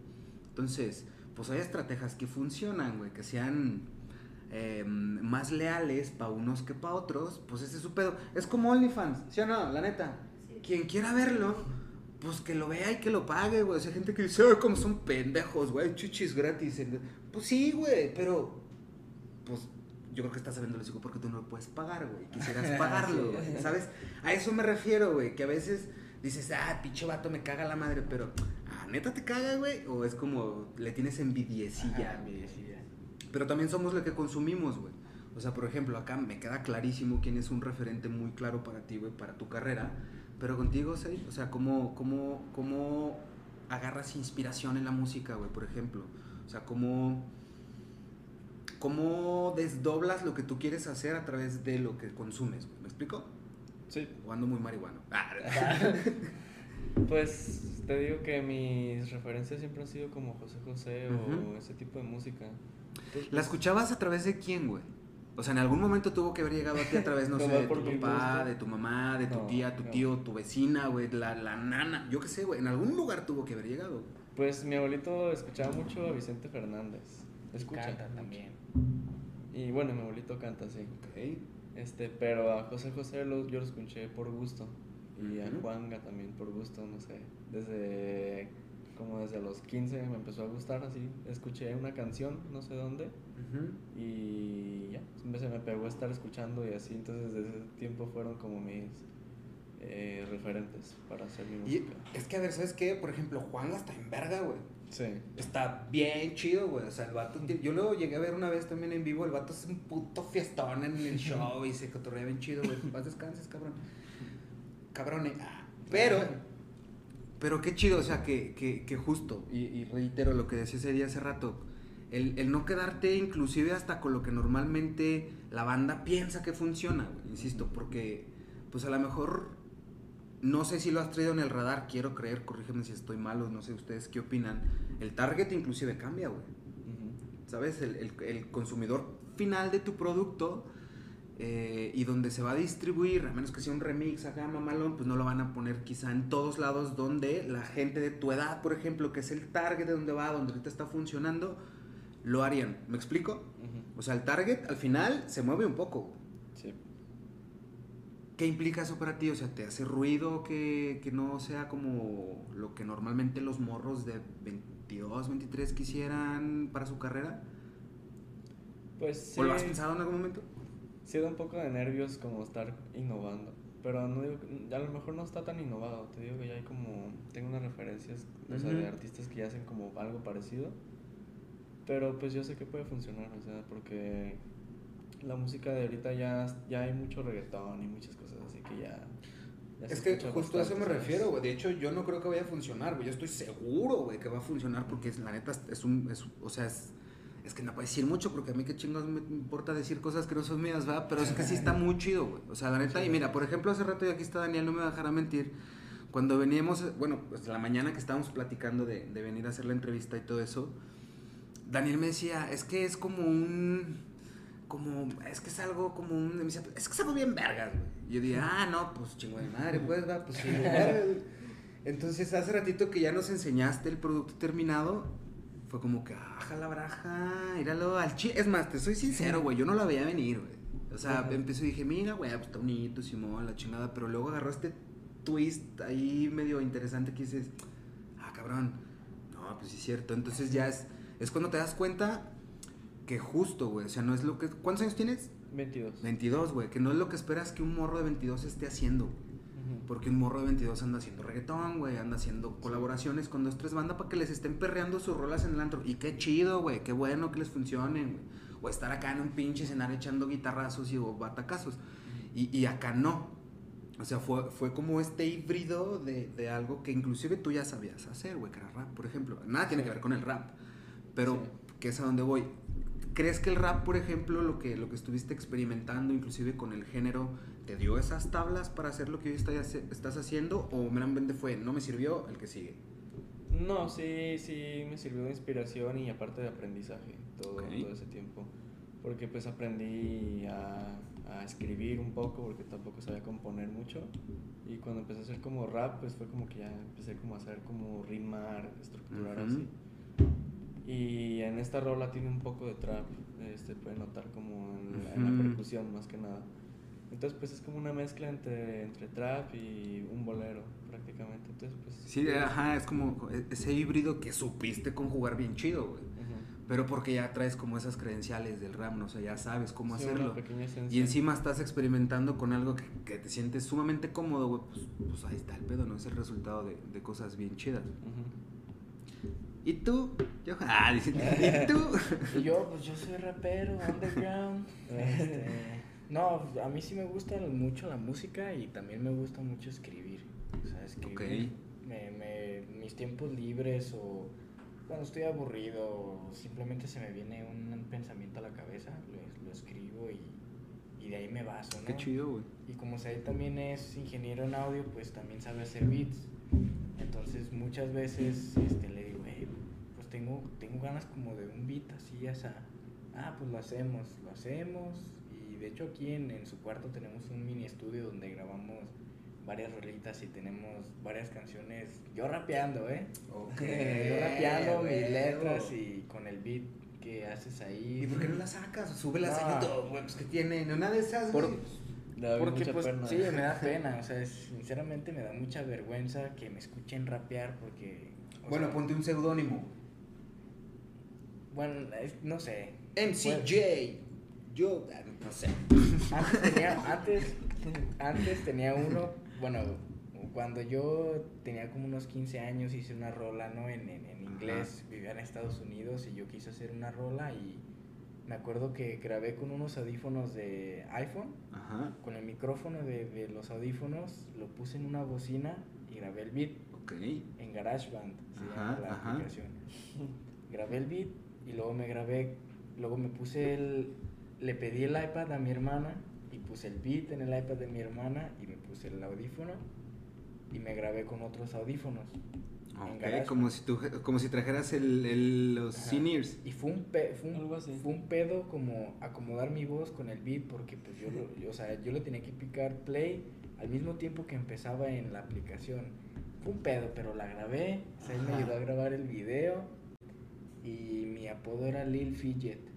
Entonces, pues hay estrategias que funcionan, güey, que sean más leales para unos que para otros. Pues ese es su pedo. Es como OnlyFans, ¿sí o no? La neta. Sí. Quien quiera verlo, pues que lo vea y que lo pague, güey. O sea, gente que dice, oh, como son pendejos, güey, chuchis gratis. Pues sí, güey, pero pues... Yo creo que estás sabiendo el hocico porque tú no lo puedes pagar, güey. Quisieras pagarlo, güey, ¿sabes? A eso me refiero, güey, que a veces dices, ah, pinche vato, me caga la madre, pero, ah, ¿neta te caga, güey? O es como, le tienes envidiecilla. Ajá, envidiecilla. Pero también somos lo que consumimos, güey. O sea, por ejemplo, acá me queda clarísimo quién es un referente muy claro para ti, güey, para tu carrera. Pero contigo, ¿sí? O sea, ¿cómo agarras inspiración en la música, güey, por ejemplo? O sea, ¿Cómo desdoblas lo que tú quieres hacer a través de lo que consumes, güey? ¿Me explico? Sí. Jugando muy marihuano. Ah. Pues te digo que mis referencias siempre han sido como José José o ese tipo de música. ¿La escuchabas a través de quién, güey? O sea, en algún momento tuvo que haber llegado a ti a través, no sé, de tu papá, de tu mamá, de tu tía, tu tío, tu vecina, güey, la nana. Yo qué sé, güey. En algún lugar tuvo que haber llegado, güey. Pues mi abuelito escuchaba mucho a Vicente Fernández. Canta también. Y bueno, mi abuelito canta, sí. Okay. Pero a José José yo lo escuché por gusto. Y a Juanga también por gusto, no sé. Desde los 15 me empezó a gustar, así. Escuché una canción, no sé dónde. Uh-huh. Y ya, se me pegó a estar escuchando y así. Entonces, desde ese tiempo fueron como mis referentes para hacer mi música. Y es que, a ver, ¿sabes qué? Por ejemplo, Juanga está en verga, güey. Sí. Está bien chido, güey. O sea, el vato... Yo luego llegué a ver una vez también en vivo. El vato es un puto fiestón en el show y se cotorrea bien chido, güey. Vas, descanses, cabrón. Cabrone. Pero qué chido, o sea, que justo. Y reitero lo que decía ese día hace rato. El no quedarte inclusive hasta con lo que normalmente la banda piensa que funciona, güey. Insisto, porque pues a lo mejor... No sé si lo has traído en el radar, quiero creer, corrígeme si estoy malo, no sé ustedes qué opinan. El target inclusive cambia, güey. Uh-huh. ¿Sabes? El consumidor final de tu producto y donde se va a distribuir, a menos que sea un remix acá mamalón, pues no lo van a poner quizá en todos lados donde la gente de tu edad, por ejemplo, que es el target de donde va, donde ahorita está funcionando, lo harían. ¿Me explico? Uh-huh. O sea, el target al final se mueve un poco, güey. Sí. ¿Qué implica eso para ti? O sea, ¿te hace ruido que no sea como lo que normalmente los morros de 22, 23 quisieran para su carrera? Pues sí. ¿O lo has pensado en algún momento? Sí, da un poco de nervios como estar innovando, pero no digo, a lo mejor no está tan innovado. Te digo que ya hay como, tengo unas referencias, o sea, de artistas que ya hacen como algo parecido, pero pues yo sé que puede funcionar, o sea, porque... la música de ahorita ya hay mucho reggaetón y muchas cosas, así que ya... Es que justo a eso me refiero, güey. De hecho, yo no creo que vaya a funcionar, güey. Yo estoy seguro, güey, que va a funcionar porque es, la neta es que no puedo decir mucho porque a mí qué chingados me importa decir cosas que no son mías, va, pero es que sí está muy chido, güey. O sea, la neta, y mira, por ejemplo, hace rato, y aquí está Daniel, no me va a dejar a mentir, cuando veníamos, bueno, pues la mañana que estábamos platicando de venir a hacer la entrevista y todo eso, Daniel me decía, es que es como un... es que es algo bien vergas, güey. Yo dije, ah, no, pues chingo de madre, pues va, pues chingo de madre. Entonces, hace ratito que ya nos enseñaste el producto terminado, fue como que, ajá, la baraja, íralo al chile. Es más, te soy sincero, güey, yo no la veía venir, güey. O sea, empecé y dije, mira, güey, pues está bonito, simón, la chingada, pero luego agarró este twist ahí medio interesante que dices, ah, cabrón, no, pues sí es cierto. Entonces ya es cuando te das cuenta... Que justo, güey, o sea, no es lo que... ¿Cuántos años tienes? 22. 22, güey, que no es lo que esperas que un morro de 22 esté haciendo, uh-huh. Porque un morro de 22 anda haciendo reggaetón, güey, anda haciendo colaboraciones con 2, 3 bandas para que les estén perreando sus rolas en el antro. Y qué chido, güey, qué bueno que les funcionen, güey. O estar acá en un pinche escenario echando guitarrazos y batacazos, uh-huh. y acá no. O sea, fue como este híbrido de algo que inclusive tú ya sabías hacer, güey, que era rap, por ejemplo. Nada tiene que ver con el rap, pero sí. Que es a donde voy. ¿Crees que el rap, por ejemplo, lo que estuviste experimentando, inclusive con el género, te dio esas tablas para hacer lo que hoy estás haciendo? ¿O meramente fue, no me sirvió, el que sigue? No, sí, me sirvió de inspiración y aparte de aprendizaje todo ese tiempo. Porque pues aprendí a escribir un poco, porque tampoco sabía componer mucho. Y cuando empecé a hacer como rap, pues fue como que ya empecé como a hacer como rimar, estructurar, uh-huh. Así. Y en esta rola tiene un poco de trap, puede notar como en la percusión más que nada. Entonces pues es como una mezcla entre trap y un bolero prácticamente. Entonces pues sí, ajá, es como ese híbrido que supiste conjugar bien chido, güey. Uh-huh. Pero porque ya traes como esas credenciales del rap, no sé, ya sabes cómo hacerlo. Y encima estás experimentando con algo que te sientes sumamente cómodo, güey. Pues ahí está el pedo, ¿no? Es el resultado de cosas bien chidas. Uh-huh. ¿Y tú? Yo soy rapero, underground. No, a mí sí me gusta mucho la música y también me gusta mucho escribir. O sea, escribir. Okay. Mis tiempos libres o cuando estoy aburrido o simplemente se me viene un pensamiento a la cabeza, lo escribo y de ahí me baso, ¿no? Qué chido, güey. Y como Zahid también es ingeniero en audio, pues también sabe hacer beats. Entonces muchas veces le digo, pues tengo ganas como de un beat así, o sea, pues lo hacemos. Y de hecho aquí en su cuarto tenemos un mini estudio donde grabamos varias rolitas y tenemos varias canciones, yo rapeando, okay. Yo rapeando mis letras y con el beat que haces ahí. ¿Y por qué no las sacas? Súbelas a YouTube, pues que tienen una de esas, güey. Porque pues pena. Sí, me da pena, o sea, sinceramente me da mucha vergüenza que me escuchen rapear porque... Bueno, ponte un seudónimo. Bueno, no sé. MCJ. Yo, no sé. Antes tenía uno, bueno, cuando yo tenía como unos 15 años hice una rola, ¿no? En inglés, vivía en Estados Unidos y yo quise hacer una rola y... Me acuerdo que grabé con unos audífonos de iPhone, ajá. Con el micrófono de los audífonos, lo puse en una bocina y grabé el beat, okay. En GarageBand, se llama la aplicación. Grabé el beat y luego me puse le pedí el iPad a mi hermana y puse el beat en el iPad de mi hermana y me puse el audífono y me grabé con otros audífonos. Okay, como si trajeras los in-ears. Y fue un pedo como acomodar mi voz con el beat porque pues yo le tenía que picar play al mismo tiempo que empezaba en la aplicación. Fue un pedo, pero la grabé, Zahid me ayudó a grabar el video y mi apodo era Lil Fidget.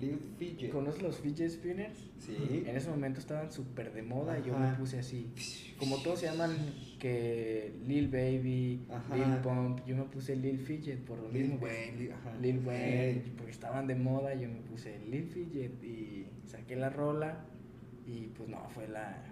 Lil Fidget. ¿Conoces los Fidget Spinners? Sí. En ese momento estaban súper de moda, y yo me puse así. Como todos se llaman que Lil Baby, Lil Pump, yo me puse Lil Fidget por lo mismo. Lil Wayne, porque estaban de moda, yo me puse Lil Fidget y saqué la rola y pues no, fue la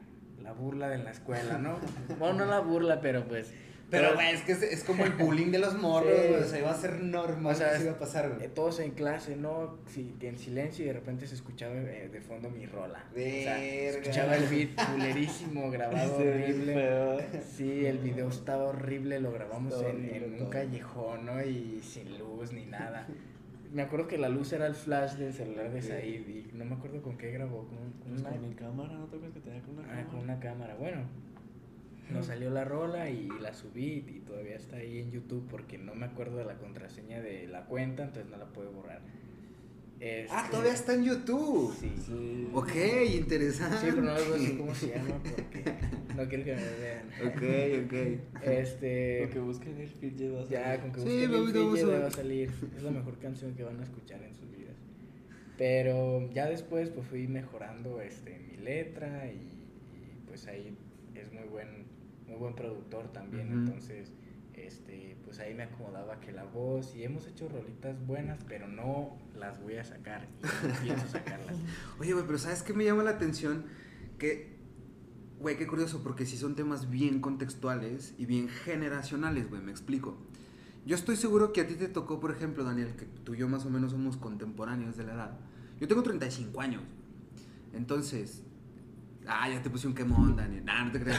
burla de la escuela, ¿no? Bueno, no la burla, pero pues Pero, güey, es que es como el bullying de los morros, güey. Sí. O sea, iba a ser normal, o sea, eso iba a pasar, güey. Todos en clase, ¿no? Sí, en silencio y de repente se escuchaba de fondo mi rola. Verga. O sea, escuchaba el beat culerísimo, grabado horrible. Feo. Sí, el video estaba horrible, lo grabamos en un callejón, ¿no? Y sin luz ni nada. Me acuerdo que la luz era el flash del celular de Zahid y no me acuerdo con qué grabó. Con mi cámara, ¿no te acuerdas que tenía con una cámara? Ah, con una cámara, bueno. Nos salió la rola y la subí y todavía está ahí en YouTube porque no me acuerdo de la contraseña de la cuenta, entonces no la puedo borrar. Todavía está en YouTube. Sí. Ok, interesante. Sí, pero no algo así como se llama porque no quiero que me vean. Ok. Con que busquen el feed ya va a salir. Ya, con que busquen el feed ya va a salir. Es la mejor canción que van a escuchar en sus vidas. Pero ya después pues fui mejorando mi letra y pues ahí es muy buen productor también, uh-huh. Entonces pues ahí me acomodaba que la voz, y hemos hecho rolitas buenas, pero no las voy a sacar, y no pienso sacarlas. Oye, güey, pero ¿sabes qué me llama la atención? Que, güey, qué curioso, porque sí son temas bien contextuales y bien generacionales, güey, me explico. Yo estoy seguro que a ti te tocó, por ejemplo, Daniel, que tú y yo más o menos somos contemporáneos de la edad. Yo tengo 35 años, entonces... Ah, ya te puse un quemón, Daniel. No te creas.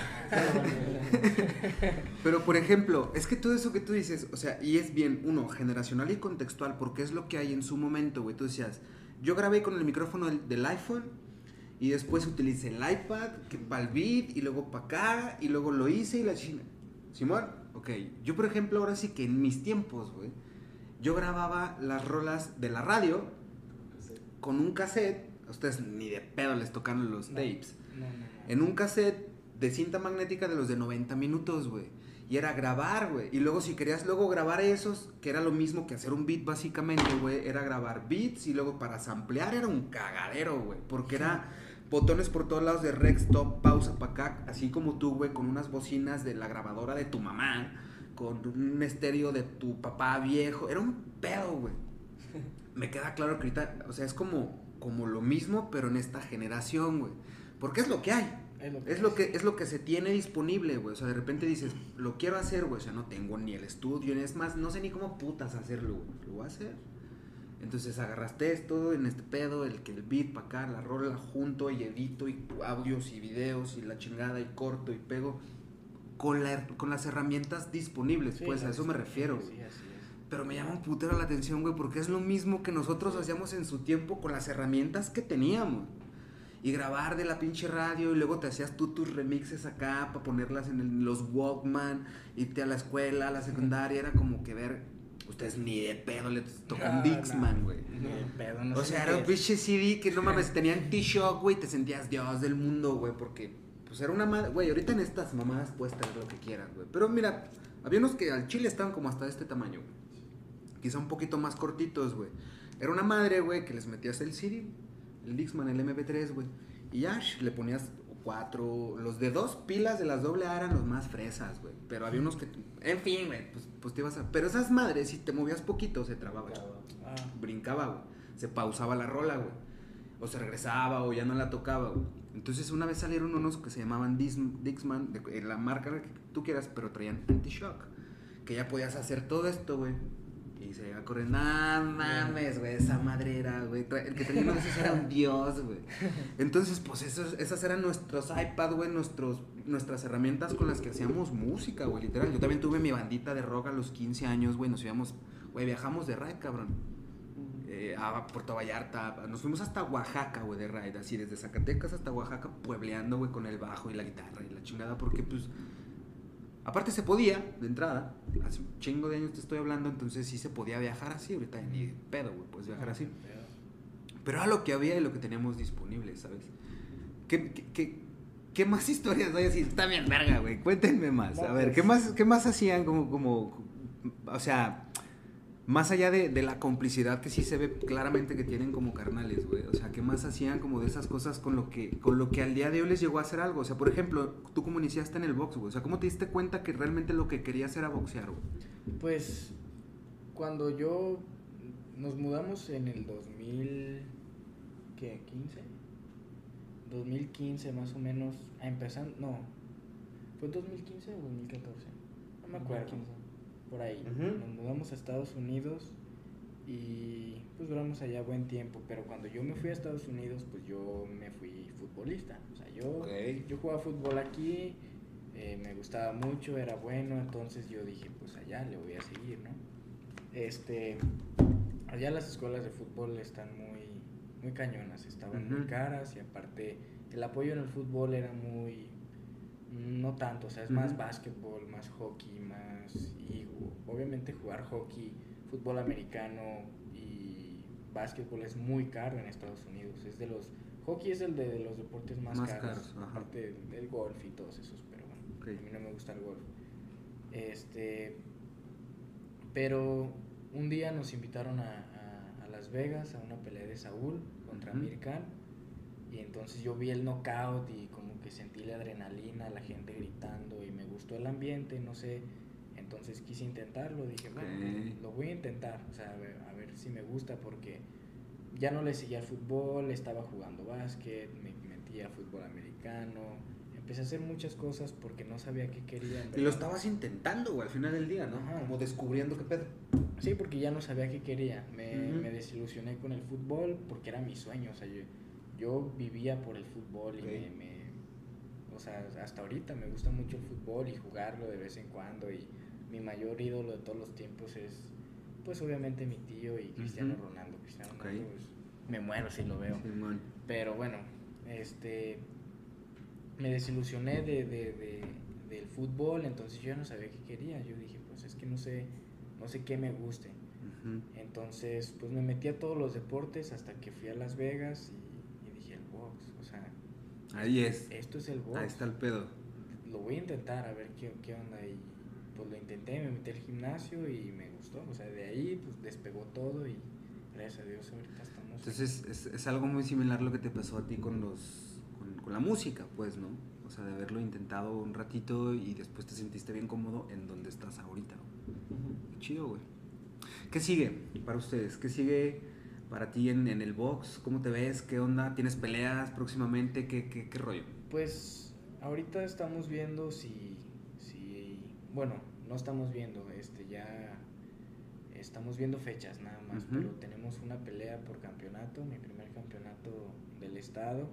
Pero, por ejemplo, es que todo eso que tú dices, o sea, y es bien, uno, generacional y contextual, porque es lo que hay en su momento, güey. Tú decías, yo grabé con el micrófono del iPhone y después utilicé el iPad para el beat y luego para acá y luego lo hice y la china. ¿Simón? Ok. Yo, por ejemplo, ahora sí que en mis tiempos, güey, yo grababa las rolas de la radio con un cassette. A ustedes ni de pedo les tocaron los tapes. No. En un cassette de cinta magnética de los de 90 minutos, güey. Y era grabar, güey. Y luego si querías luego grabar esos, que era lo mismo que hacer un beat básicamente, güey. Era grabar beats y luego para samplear era un cagadero, güey. Porque era botones por todos lados de rec, stop, pausa, pa' acá. Así como tú, güey, con unas bocinas de la grabadora de tu mamá. Con un estéreo de tu papá viejo. Era un pedo, güey. Me queda claro que ahorita, o sea, es como lo mismo, pero en esta generación, güey. Porque es lo que hay. Es lo que se tiene disponible, güey. O sea, de repente dices, lo quiero hacer, güey. O sea, no tengo ni el estudio. Es más, no sé ni cómo putas hacerlo, güey. Lo voy a hacer. Entonces agarraste esto en este pedo, el beat para acá, la rola junto y edito y audios y videos y la chingada y corto y pego. Con las herramientas disponibles, sí, pues a eso me refiero, güey. Sí, así es. Pero me llama un putero la atención, güey, porque es lo mismo que nosotros hacíamos en su tiempo con las herramientas que teníamos. Y grabar de la pinche radio y luego te hacías tú tus remixes acá para ponerlas en los Walkman, irte a la escuela, a la secundaria, era como que ver... Ustedes ni de pedo le tocan Dixman, güey. Ni de pedo, no. O sea, era un pinche CD que no mames, tenían T-Shock, güey, te sentías Dios del mundo, güey, porque... Pues era una madre... Güey, ahorita en estas mamadas puedes tener lo que quieras, güey. Pero mira, había unos que al chile estaban como hasta este tamaño, güey. Quizá un poquito más cortitos, güey. Era una madre, güey, que les metías el CD, el Dixman, el MP3, güey. Y ya, le ponías 4... Los de 2 pilas de las AA eran los más fresas, güey. Pero había unos que... En fin, güey, pues te ibas a... Pero esas madres, si te movías poquito, se trababa. Brincaba, güey. Se pausaba la rola, güey. O se regresaba, o ya no la tocaba, güey. Entonces, una vez salieron unos que se llamaban Dixman, de la marca que tú quieras, pero traían anti-shock. Que ya podías hacer todo esto, güey. Y se iba corriendo, no mames, güey, esa madre era, güey, el que tenía uno de esos era un dios, güey. Entonces, pues esas eran nuestros iPad, güey, nuestras herramientas con las que hacíamos música, güey, literal. Yo también tuve mi bandita de rock a los 15 años, güey, nos íbamos, güey, viajamos de raid, cabrón, a Puerto Vallarta, nos fuimos hasta Oaxaca, güey, de raid, así desde Zacatecas hasta Oaxaca, puebleando, güey, con el bajo y la guitarra y la chingada, porque, pues... Aparte se podía, de entrada, hace un chingo de años te estoy hablando, entonces sí se podía viajar así, ahorita ni pedo, güey, puedes viajar así. Pero era lo que había y lo que teníamos disponible, ¿sabes? ¿Qué más historias hay así? Está bien verga, güey, cuéntenme más. A ver, ¿qué más hacían como o sea, más allá de la complicidad que sí se ve claramente que tienen como carnales, güey? O sea, ¿qué más hacían como de esas cosas con lo que al día de hoy les llegó a hacer algo? O sea, por ejemplo, tú como iniciaste en el box, güey. O sea, ¿cómo te diste cuenta que realmente lo que querías era boxear, güey? Pues, cuando nos mudamos en el 2015 más o menos, ¿fue 2015 o 2014? no me acuerdo, por ahí. Nos mudamos a Estados Unidos y pues duramos allá buen tiempo, pero cuando yo me fui a Estados Unidos, pues yo me fui futbolista. O sea, yo jugaba fútbol aquí, me gustaba mucho, era bueno, entonces yo dije, pues allá le voy a seguir, ¿no? Allá las escuelas de fútbol están muy cañonas, estaban muy caras, y aparte el apoyo en el fútbol era muy... no tanto, o sea, es más básquetbol, más hockey, más... y obviamente jugar hockey, fútbol americano y básquetbol es muy caro en Estados Unidos. Es de los... hockey es el de los deportes más caros, aparte del golf y todos esos, pero bueno, a mí no me gusta el golf. Pero un día nos invitaron a Las Vegas a una pelea de Saúl contra Mirkan, y entonces yo vi el knockout y como que sentí la adrenalina, la gente gritando, y me gustó el ambiente, no sé, entonces quise intentarlo, dije, bueno, lo voy a intentar, o sea, a ver si me gusta, porque ya no le seguía al fútbol, estaba jugando básquet, me metía a fútbol americano, empecé a hacer muchas cosas porque no sabía qué quería. Y lo estabas intentando, güey, al final del día, ¿no? Ajá. Como descubriendo qué pedo. Sí, porque ya no sabía qué quería, me desilusioné con el fútbol porque era mi sueño, o sea, yo vivía por el fútbol, y o sea, hasta ahorita me gusta mucho el fútbol y jugarlo de vez en cuando, y mi mayor ídolo de todos los tiempos es, pues obviamente mi tío y Cristiano Ronaldo. Cristiano Ronaldo, pues, me muero si lo veo. Sí, pero bueno, me desilusioné del fútbol, entonces yo no sabía qué quería, yo dije, pues es que no sé qué me guste. Entonces, pues me metí a todos los deportes hasta que fui a Las Vegas y dije, el box, o sea... ahí es. Esto es el box. Ahí está el pedo. Lo voy a intentar, a ver qué onda. Y pues lo intenté, me metí al gimnasio y me gustó. O sea, de ahí pues despegó todo y gracias a Dios ahorita estamos... Entonces es algo muy similar lo que te pasó a ti con la música, pues, ¿no? O sea, de haberlo intentado un ratito y después te sentiste bien cómodo en donde estás ahorita. Qué chido, güey. ¿Qué sigue para ustedes? ¿Qué sigue... para ti en el box? ¿Cómo te ves? ¿Qué onda? ¿Tienes peleas próximamente? ¿Qué rollo? Pues ahorita estamos viendo si bueno, no estamos viendo, ya estamos viendo fechas nada más, pero tenemos una pelea por campeonato, mi primer campeonato del estado,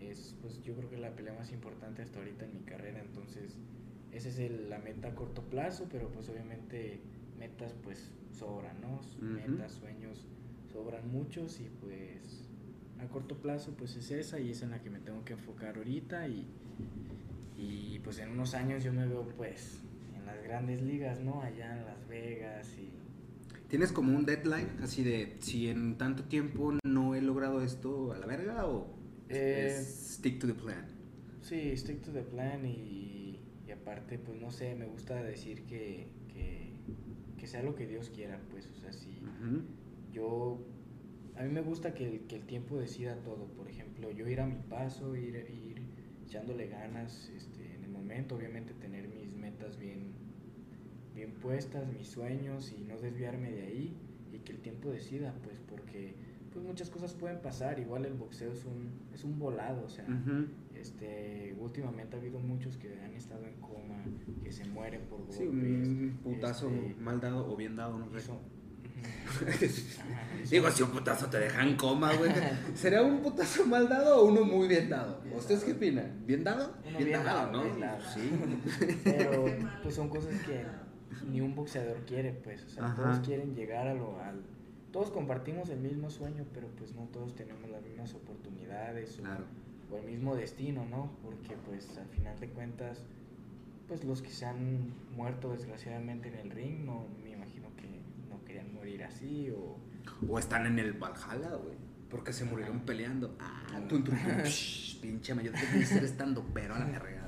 es pues yo creo que la pelea más importante hasta ahorita en mi carrera, entonces esa es la meta a corto plazo, pero pues obviamente metas pues sobran, ¿no? Metas, sueños sobran muchos, y pues a corto plazo pues es esa, y es en la que me tengo que enfocar ahorita, y pues en unos años yo me veo pues en las grandes ligas, ¿no? Allá en Las Vegas. Y ¿tienes como un deadline así de si en tanto tiempo no he logrado esto, a la verga, o stick to the plan? Sí, stick to the plan, y aparte pues no sé, me gusta decir que sea lo que Dios quiera, pues, o sea, sí. A mí me gusta que el tiempo decida todo. Por ejemplo, yo ir a mi paso, ir echándole ganas en el momento, obviamente tener mis metas bien puestas, mis sueños, y no desviarme de ahí, y que el tiempo decida, pues, porque pues muchas cosas pueden pasar. Igual el boxeo es un volado, o sea, últimamente ha habido muchos que han estado en coma, que se mueren por golpes, un putazo mal dado o bien dado, no sé. Digo, si un putazo te deja en coma, güey, ¿sería un putazo mal dado o uno muy bien dado? ¿Ustedes qué opinan? ¿Bien dado? Bien dado, ¿no? Bien dado. Sí. Pero pues son cosas que ni un boxeador quiere, pues, o sea, todos quieren llegar todos compartimos el mismo sueño, pero pues no todos tenemos las mismas oportunidades, claro, o el mismo destino, ¿no? Porque pues al final de cuentas, pues los que se han muerto desgraciadamente en el ring, no me imagino que querían morir así, o están en el Valhalla, güey, porque se murieron peleando. Pinche mayor que te ser estando, pero a la carrera.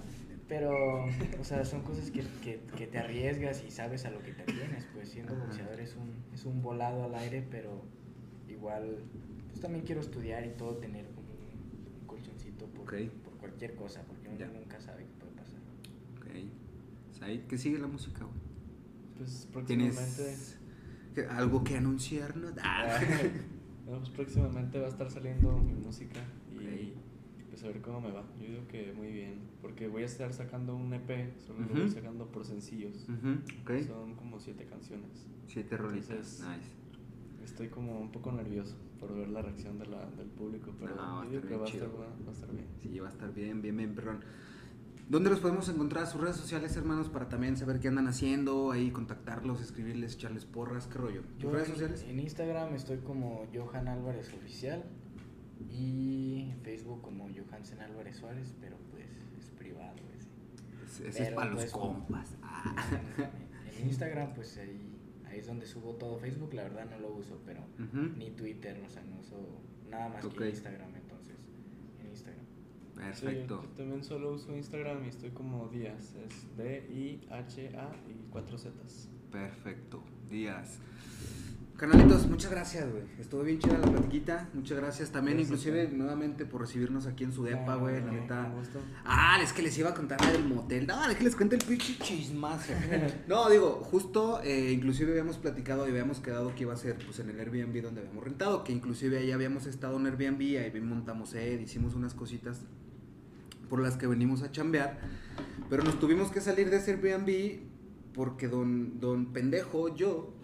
Pero, o sea, son cosas que te arriesgas y sabes a lo que te tienes, pues siendo boxeador es un volado al aire, pero igual, pues también quiero estudiar y todo, tener como un colchoncito por cualquier cosa, porque uno nunca sabe qué puede pasar. Zahid, ¿qué sigue la música, güey? Pues próximamente... ¿Algo que anunciar? No, pues próximamente va a estar saliendo mi música, y pues a ver cómo me va. Yo digo que muy bien, porque voy a estar sacando un EP, solo lo voy sacando por sencillos. Okay. Son como 7 canciones. 7 rolitas. Entonces, nice. Estoy como un poco nervioso por ver la reacción de del público, pero no, yo digo que va a estar bien. Sí, va a estar bien, perdón. ¿Dónde los podemos encontrar? Sus redes sociales, hermanos, para también saber qué andan haciendo, ahí contactarlos, escribirles, echarles porras, qué rollo. ¿Sus redes sociales? En Instagram estoy como Johan Álvarez Oficial y en Facebook como Johansen Álvarez Suárez, pero pues es privado. Ese es para los compas. En Instagram pues ahí es donde subo todo. Facebook la verdad no lo uso, pero ni Twitter, o sea, no uso nada más que Instagram, entonces en Instagram. Perfecto. Sí, yo también solo uso Instagram y estoy como Díaz, es D-I-H-A y 4 Zs. Perfecto, Díaz. Canalitos, muchas gracias, güey. Estuvo bien chida la platiquita. Muchas gracias también, gracias, inclusive, güey, nuevamente por recibirnos aquí en su depa, güey. La neta. Es que les iba a contar del motel. No, es que les cuente el pinche chismazo. No, digo, justo, inclusive habíamos platicado y habíamos quedado que iba a ser pues en el Airbnb donde habíamos rentado. Que inclusive ahí habíamos estado en Airbnb, ahí montamos hicimos unas cositas por las que venimos a chambear. Pero nos tuvimos que salir de ese Airbnb porque don pendejo, yo.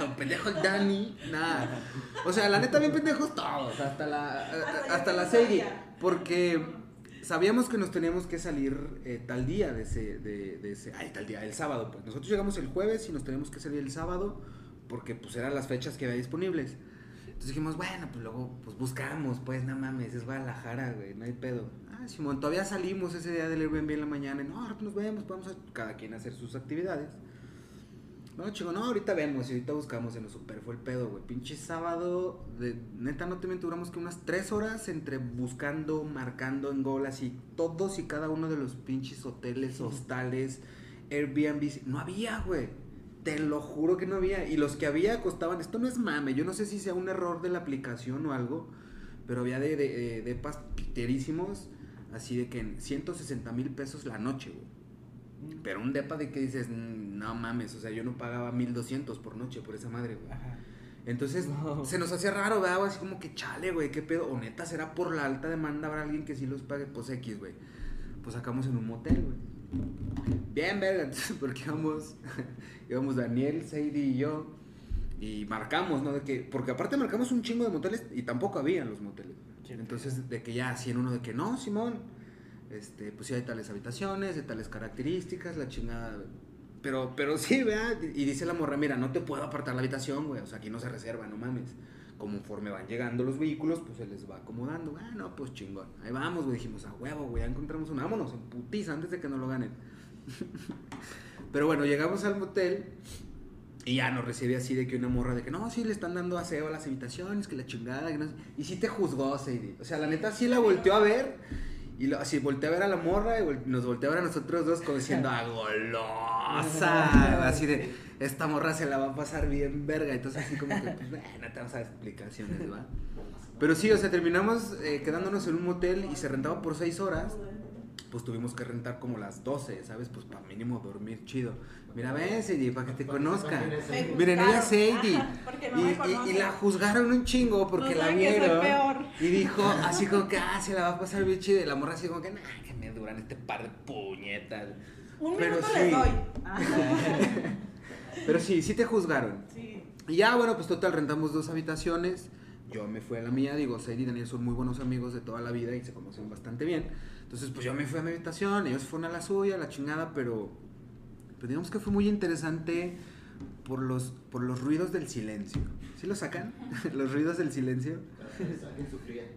Don pendejo el Dani, nada. O sea, la neta bien pendejos todos, hasta la serie, porque sabíamos que nos teníamos que salir tal día el sábado, pues. Nosotros llegamos el jueves y nos teníamos que salir el sábado porque pues eran las fechas que había disponibles. Entonces dijimos, bueno, pues luego pues buscamos, pues no mames, es Guadalajara, güey, no hay pedo. Simón, todavía salimos ese día del Airbnb en la mañana y no, ahora nos vemos, vamos a cada quien a hacer sus actividades. No, chico, no, ahorita vemos, ahorita buscamos, en lo super fue el pedo, güey. Pinche sábado, neta, no te miento, duramos que unas 3 horas entre buscando, marcando en Google, así, todos y cada uno de los pinches hoteles, hostales, Airbnb, no había, güey. Te lo juro que no había. Y los que había costaban, esto no es mame, yo no sé si sea un error de la aplicación o algo, pero había de pastiterísimos, así de que en 160 mil pesos la noche, güey. Pero un depa de que dices, no mames, o sea, yo no pagaba 1200 por noche por esa madre, güey. Entonces, se nos hacía raro, ¿verdad? Así como que chale, güey, qué pedo. O neta, será por la alta demanda, habrá alguien que sí los pague. Pues X, güey. Pues sacamos en un motel, güey. Bien, verga. Entonces, porque íbamos Daniel, Zahid y yo. Y marcamos, ¿no? Porque aparte marcamos un chingo de moteles y tampoco había los moteles. Entonces, de que ya, así en uno de que no, Simón. Pues sí hay tales habitaciones, de tales características, la chingada, pero sí, ¿verdad? Y dice la morra, mira, no te puedo apartar la habitación, güey, o sea, aquí no se reserva, no mames. Conforme van llegando los vehículos, pues se les va acomodando, güey, no, pues chingón, ahí vamos, güey, dijimos, a huevo, güey, ya encontramos una, vámonos, en putiza, antes de que nos lo ganen. Pero bueno, llegamos al motel y ya nos recibe así de que una morra de que no, sí le están dando aseo a las habitaciones, que la chingada, que no. Y sí te juzgó, Sadie, o sea, la neta sí la volteó a ver. Y así volteé a ver a la morra y nos volteé a ver a nosotros dos como diciendo, ¡ah, golosa! Así de, esta morra se la va a pasar bien verga. Entonces así como que, pues, no te vas a dar explicaciones, ¿va? Pero sí, o sea, terminamos quedándonos en un motel y se rentaba por 6 horas. Pues tuvimos que rentar como las 12, ¿sabes? Pues para mínimo dormir chido. Mira, ven, Sadie, para que te conozcan. Miren, ella es Sadie. Y la juzgaron un chingo porque la vieron. Y dijo, así como que, se la va a pasar bien chido. Y la morra así como que, nah, que me duran este par de puñetas. Un minuto les doy. Pero sí, sí te juzgaron. Sí. Y ya, bueno, pues total, rentamos 2 habitaciones. Yo me fui a la mía, digo, Sadie y Daniel son muy buenos amigos de toda la vida y se conocen bastante bien. Entonces, pues yo me fui a mi habitación, ellos fueron a la suya, la chingada, pero digamos que fue muy interesante por los ruidos del silencio. ¿Sí lo sacan? Los ruidos del silencio.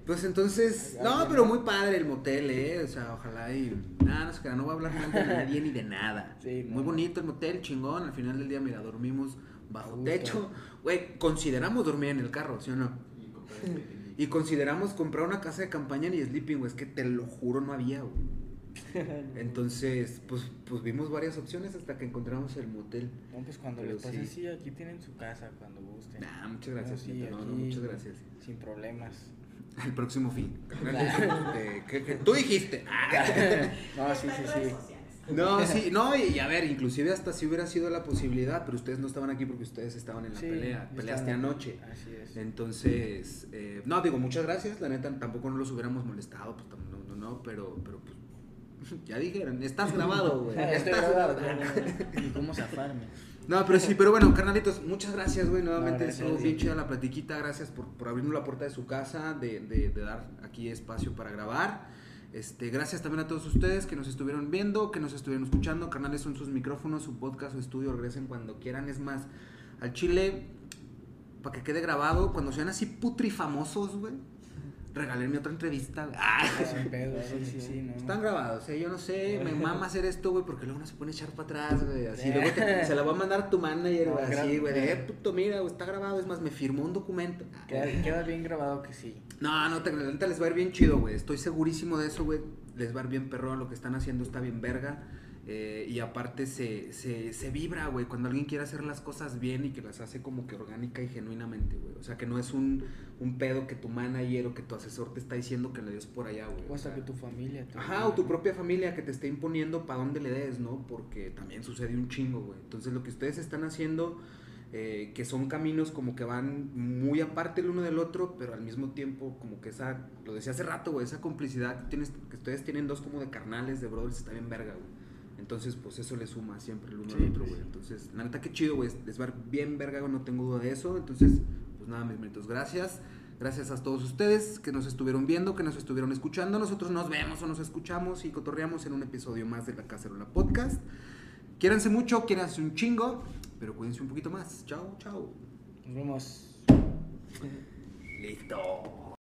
Pues entonces, no, pero muy padre el motel, o sea, ojalá y nada, no sé qué, no voy a hablar nada de nadie ni de nada. Sí, muy bonito el motel, chingón, al final del día, mira, dormimos bajo techo. Güey, consideramos dormir en el carro, ¿sí o no? Y consideramos comprar una casa de campaña ni sleeping, güey, es que te lo juro no había, güey. Entonces, pues vimos varias opciones hasta que encontramos el motel. No, pues cuando les pase, sí, aquí tienen su casa, cuando gusten. Nah, muchas gracias, sí, no, muchas gracias. Sin problemas. El próximo fin. Claro. ¿Qué tú dijiste? No, sí. No, sí, no, y a ver, inclusive hasta si hubiera sido la posibilidad, pero ustedes no estaban aquí porque ustedes estaban en la pelea, peleaste anoche. Así es. Entonces, no, digo, muchas gracias, la neta, tampoco no los hubiéramos molestado, pues, no, pero pues, ya dijeron, estás grabado, güey. Estás grabado. Ni cómo zafarme. No, pero sí, pero bueno, carnalitos, muchas gracias, güey, nuevamente, estuvo bien chida la platiquita, gracias por abrirnos la puerta de su casa, de dar aquí espacio para grabar. Gracias también a todos ustedes que nos estuvieron viendo, que nos estuvieron escuchando. Carnales, son sus micrófonos, su podcast, su estudio, regresen cuando quieran. Es más, al chile, para que quede grabado, cuando sean así putri famosos, güey, regálenme otra entrevista, güey. No. Están grabados, yo no sé, me mama hacer esto, güey, porque luego uno se pone a echar para atrás, güey, así, luego se la va a mandar tu manager, güey, así, güey, puto, mira, güey, está grabado, es más, me firmó un documento. Queda bien grabado que sí. No, neta les va a ir bien chido, güey, estoy segurísimo de eso, güey, les va a ir bien perrón, lo que están haciendo está bien verga, y aparte se vibra, güey, cuando alguien quiere hacer las cosas bien y que las hace como que orgánica y genuinamente, güey, o sea, que no es un pedo que tu manager o que tu asesor te está diciendo que le des por allá, güey. O sea, que tu familia. O tu propia familia que te esté imponiendo para dónde le des, ¿no? Porque también sucede un chingo, güey, entonces lo que ustedes están haciendo... que son caminos como que van muy aparte el uno del otro, pero al mismo tiempo como que esa, lo decía hace rato, güey, esa complicidad que ustedes tienen dos como de carnales, de brothers, está bien verga, güey. Entonces, pues eso le suma siempre el uno al otro, güey. Entonces, la neta, qué chido, güey, les va bien verga, güey, no tengo duda de eso. Entonces, pues nada, mis meritos, gracias. Gracias a todos ustedes que nos estuvieron viendo, que nos estuvieron escuchando. Nosotros nos vemos o nos escuchamos y cotorreamos en un episodio más de La Cacerola Podcast. Quiéranse mucho, quiéranse un chingo, pero cuídense un poquito más. Chao. Nos vemos. Listo.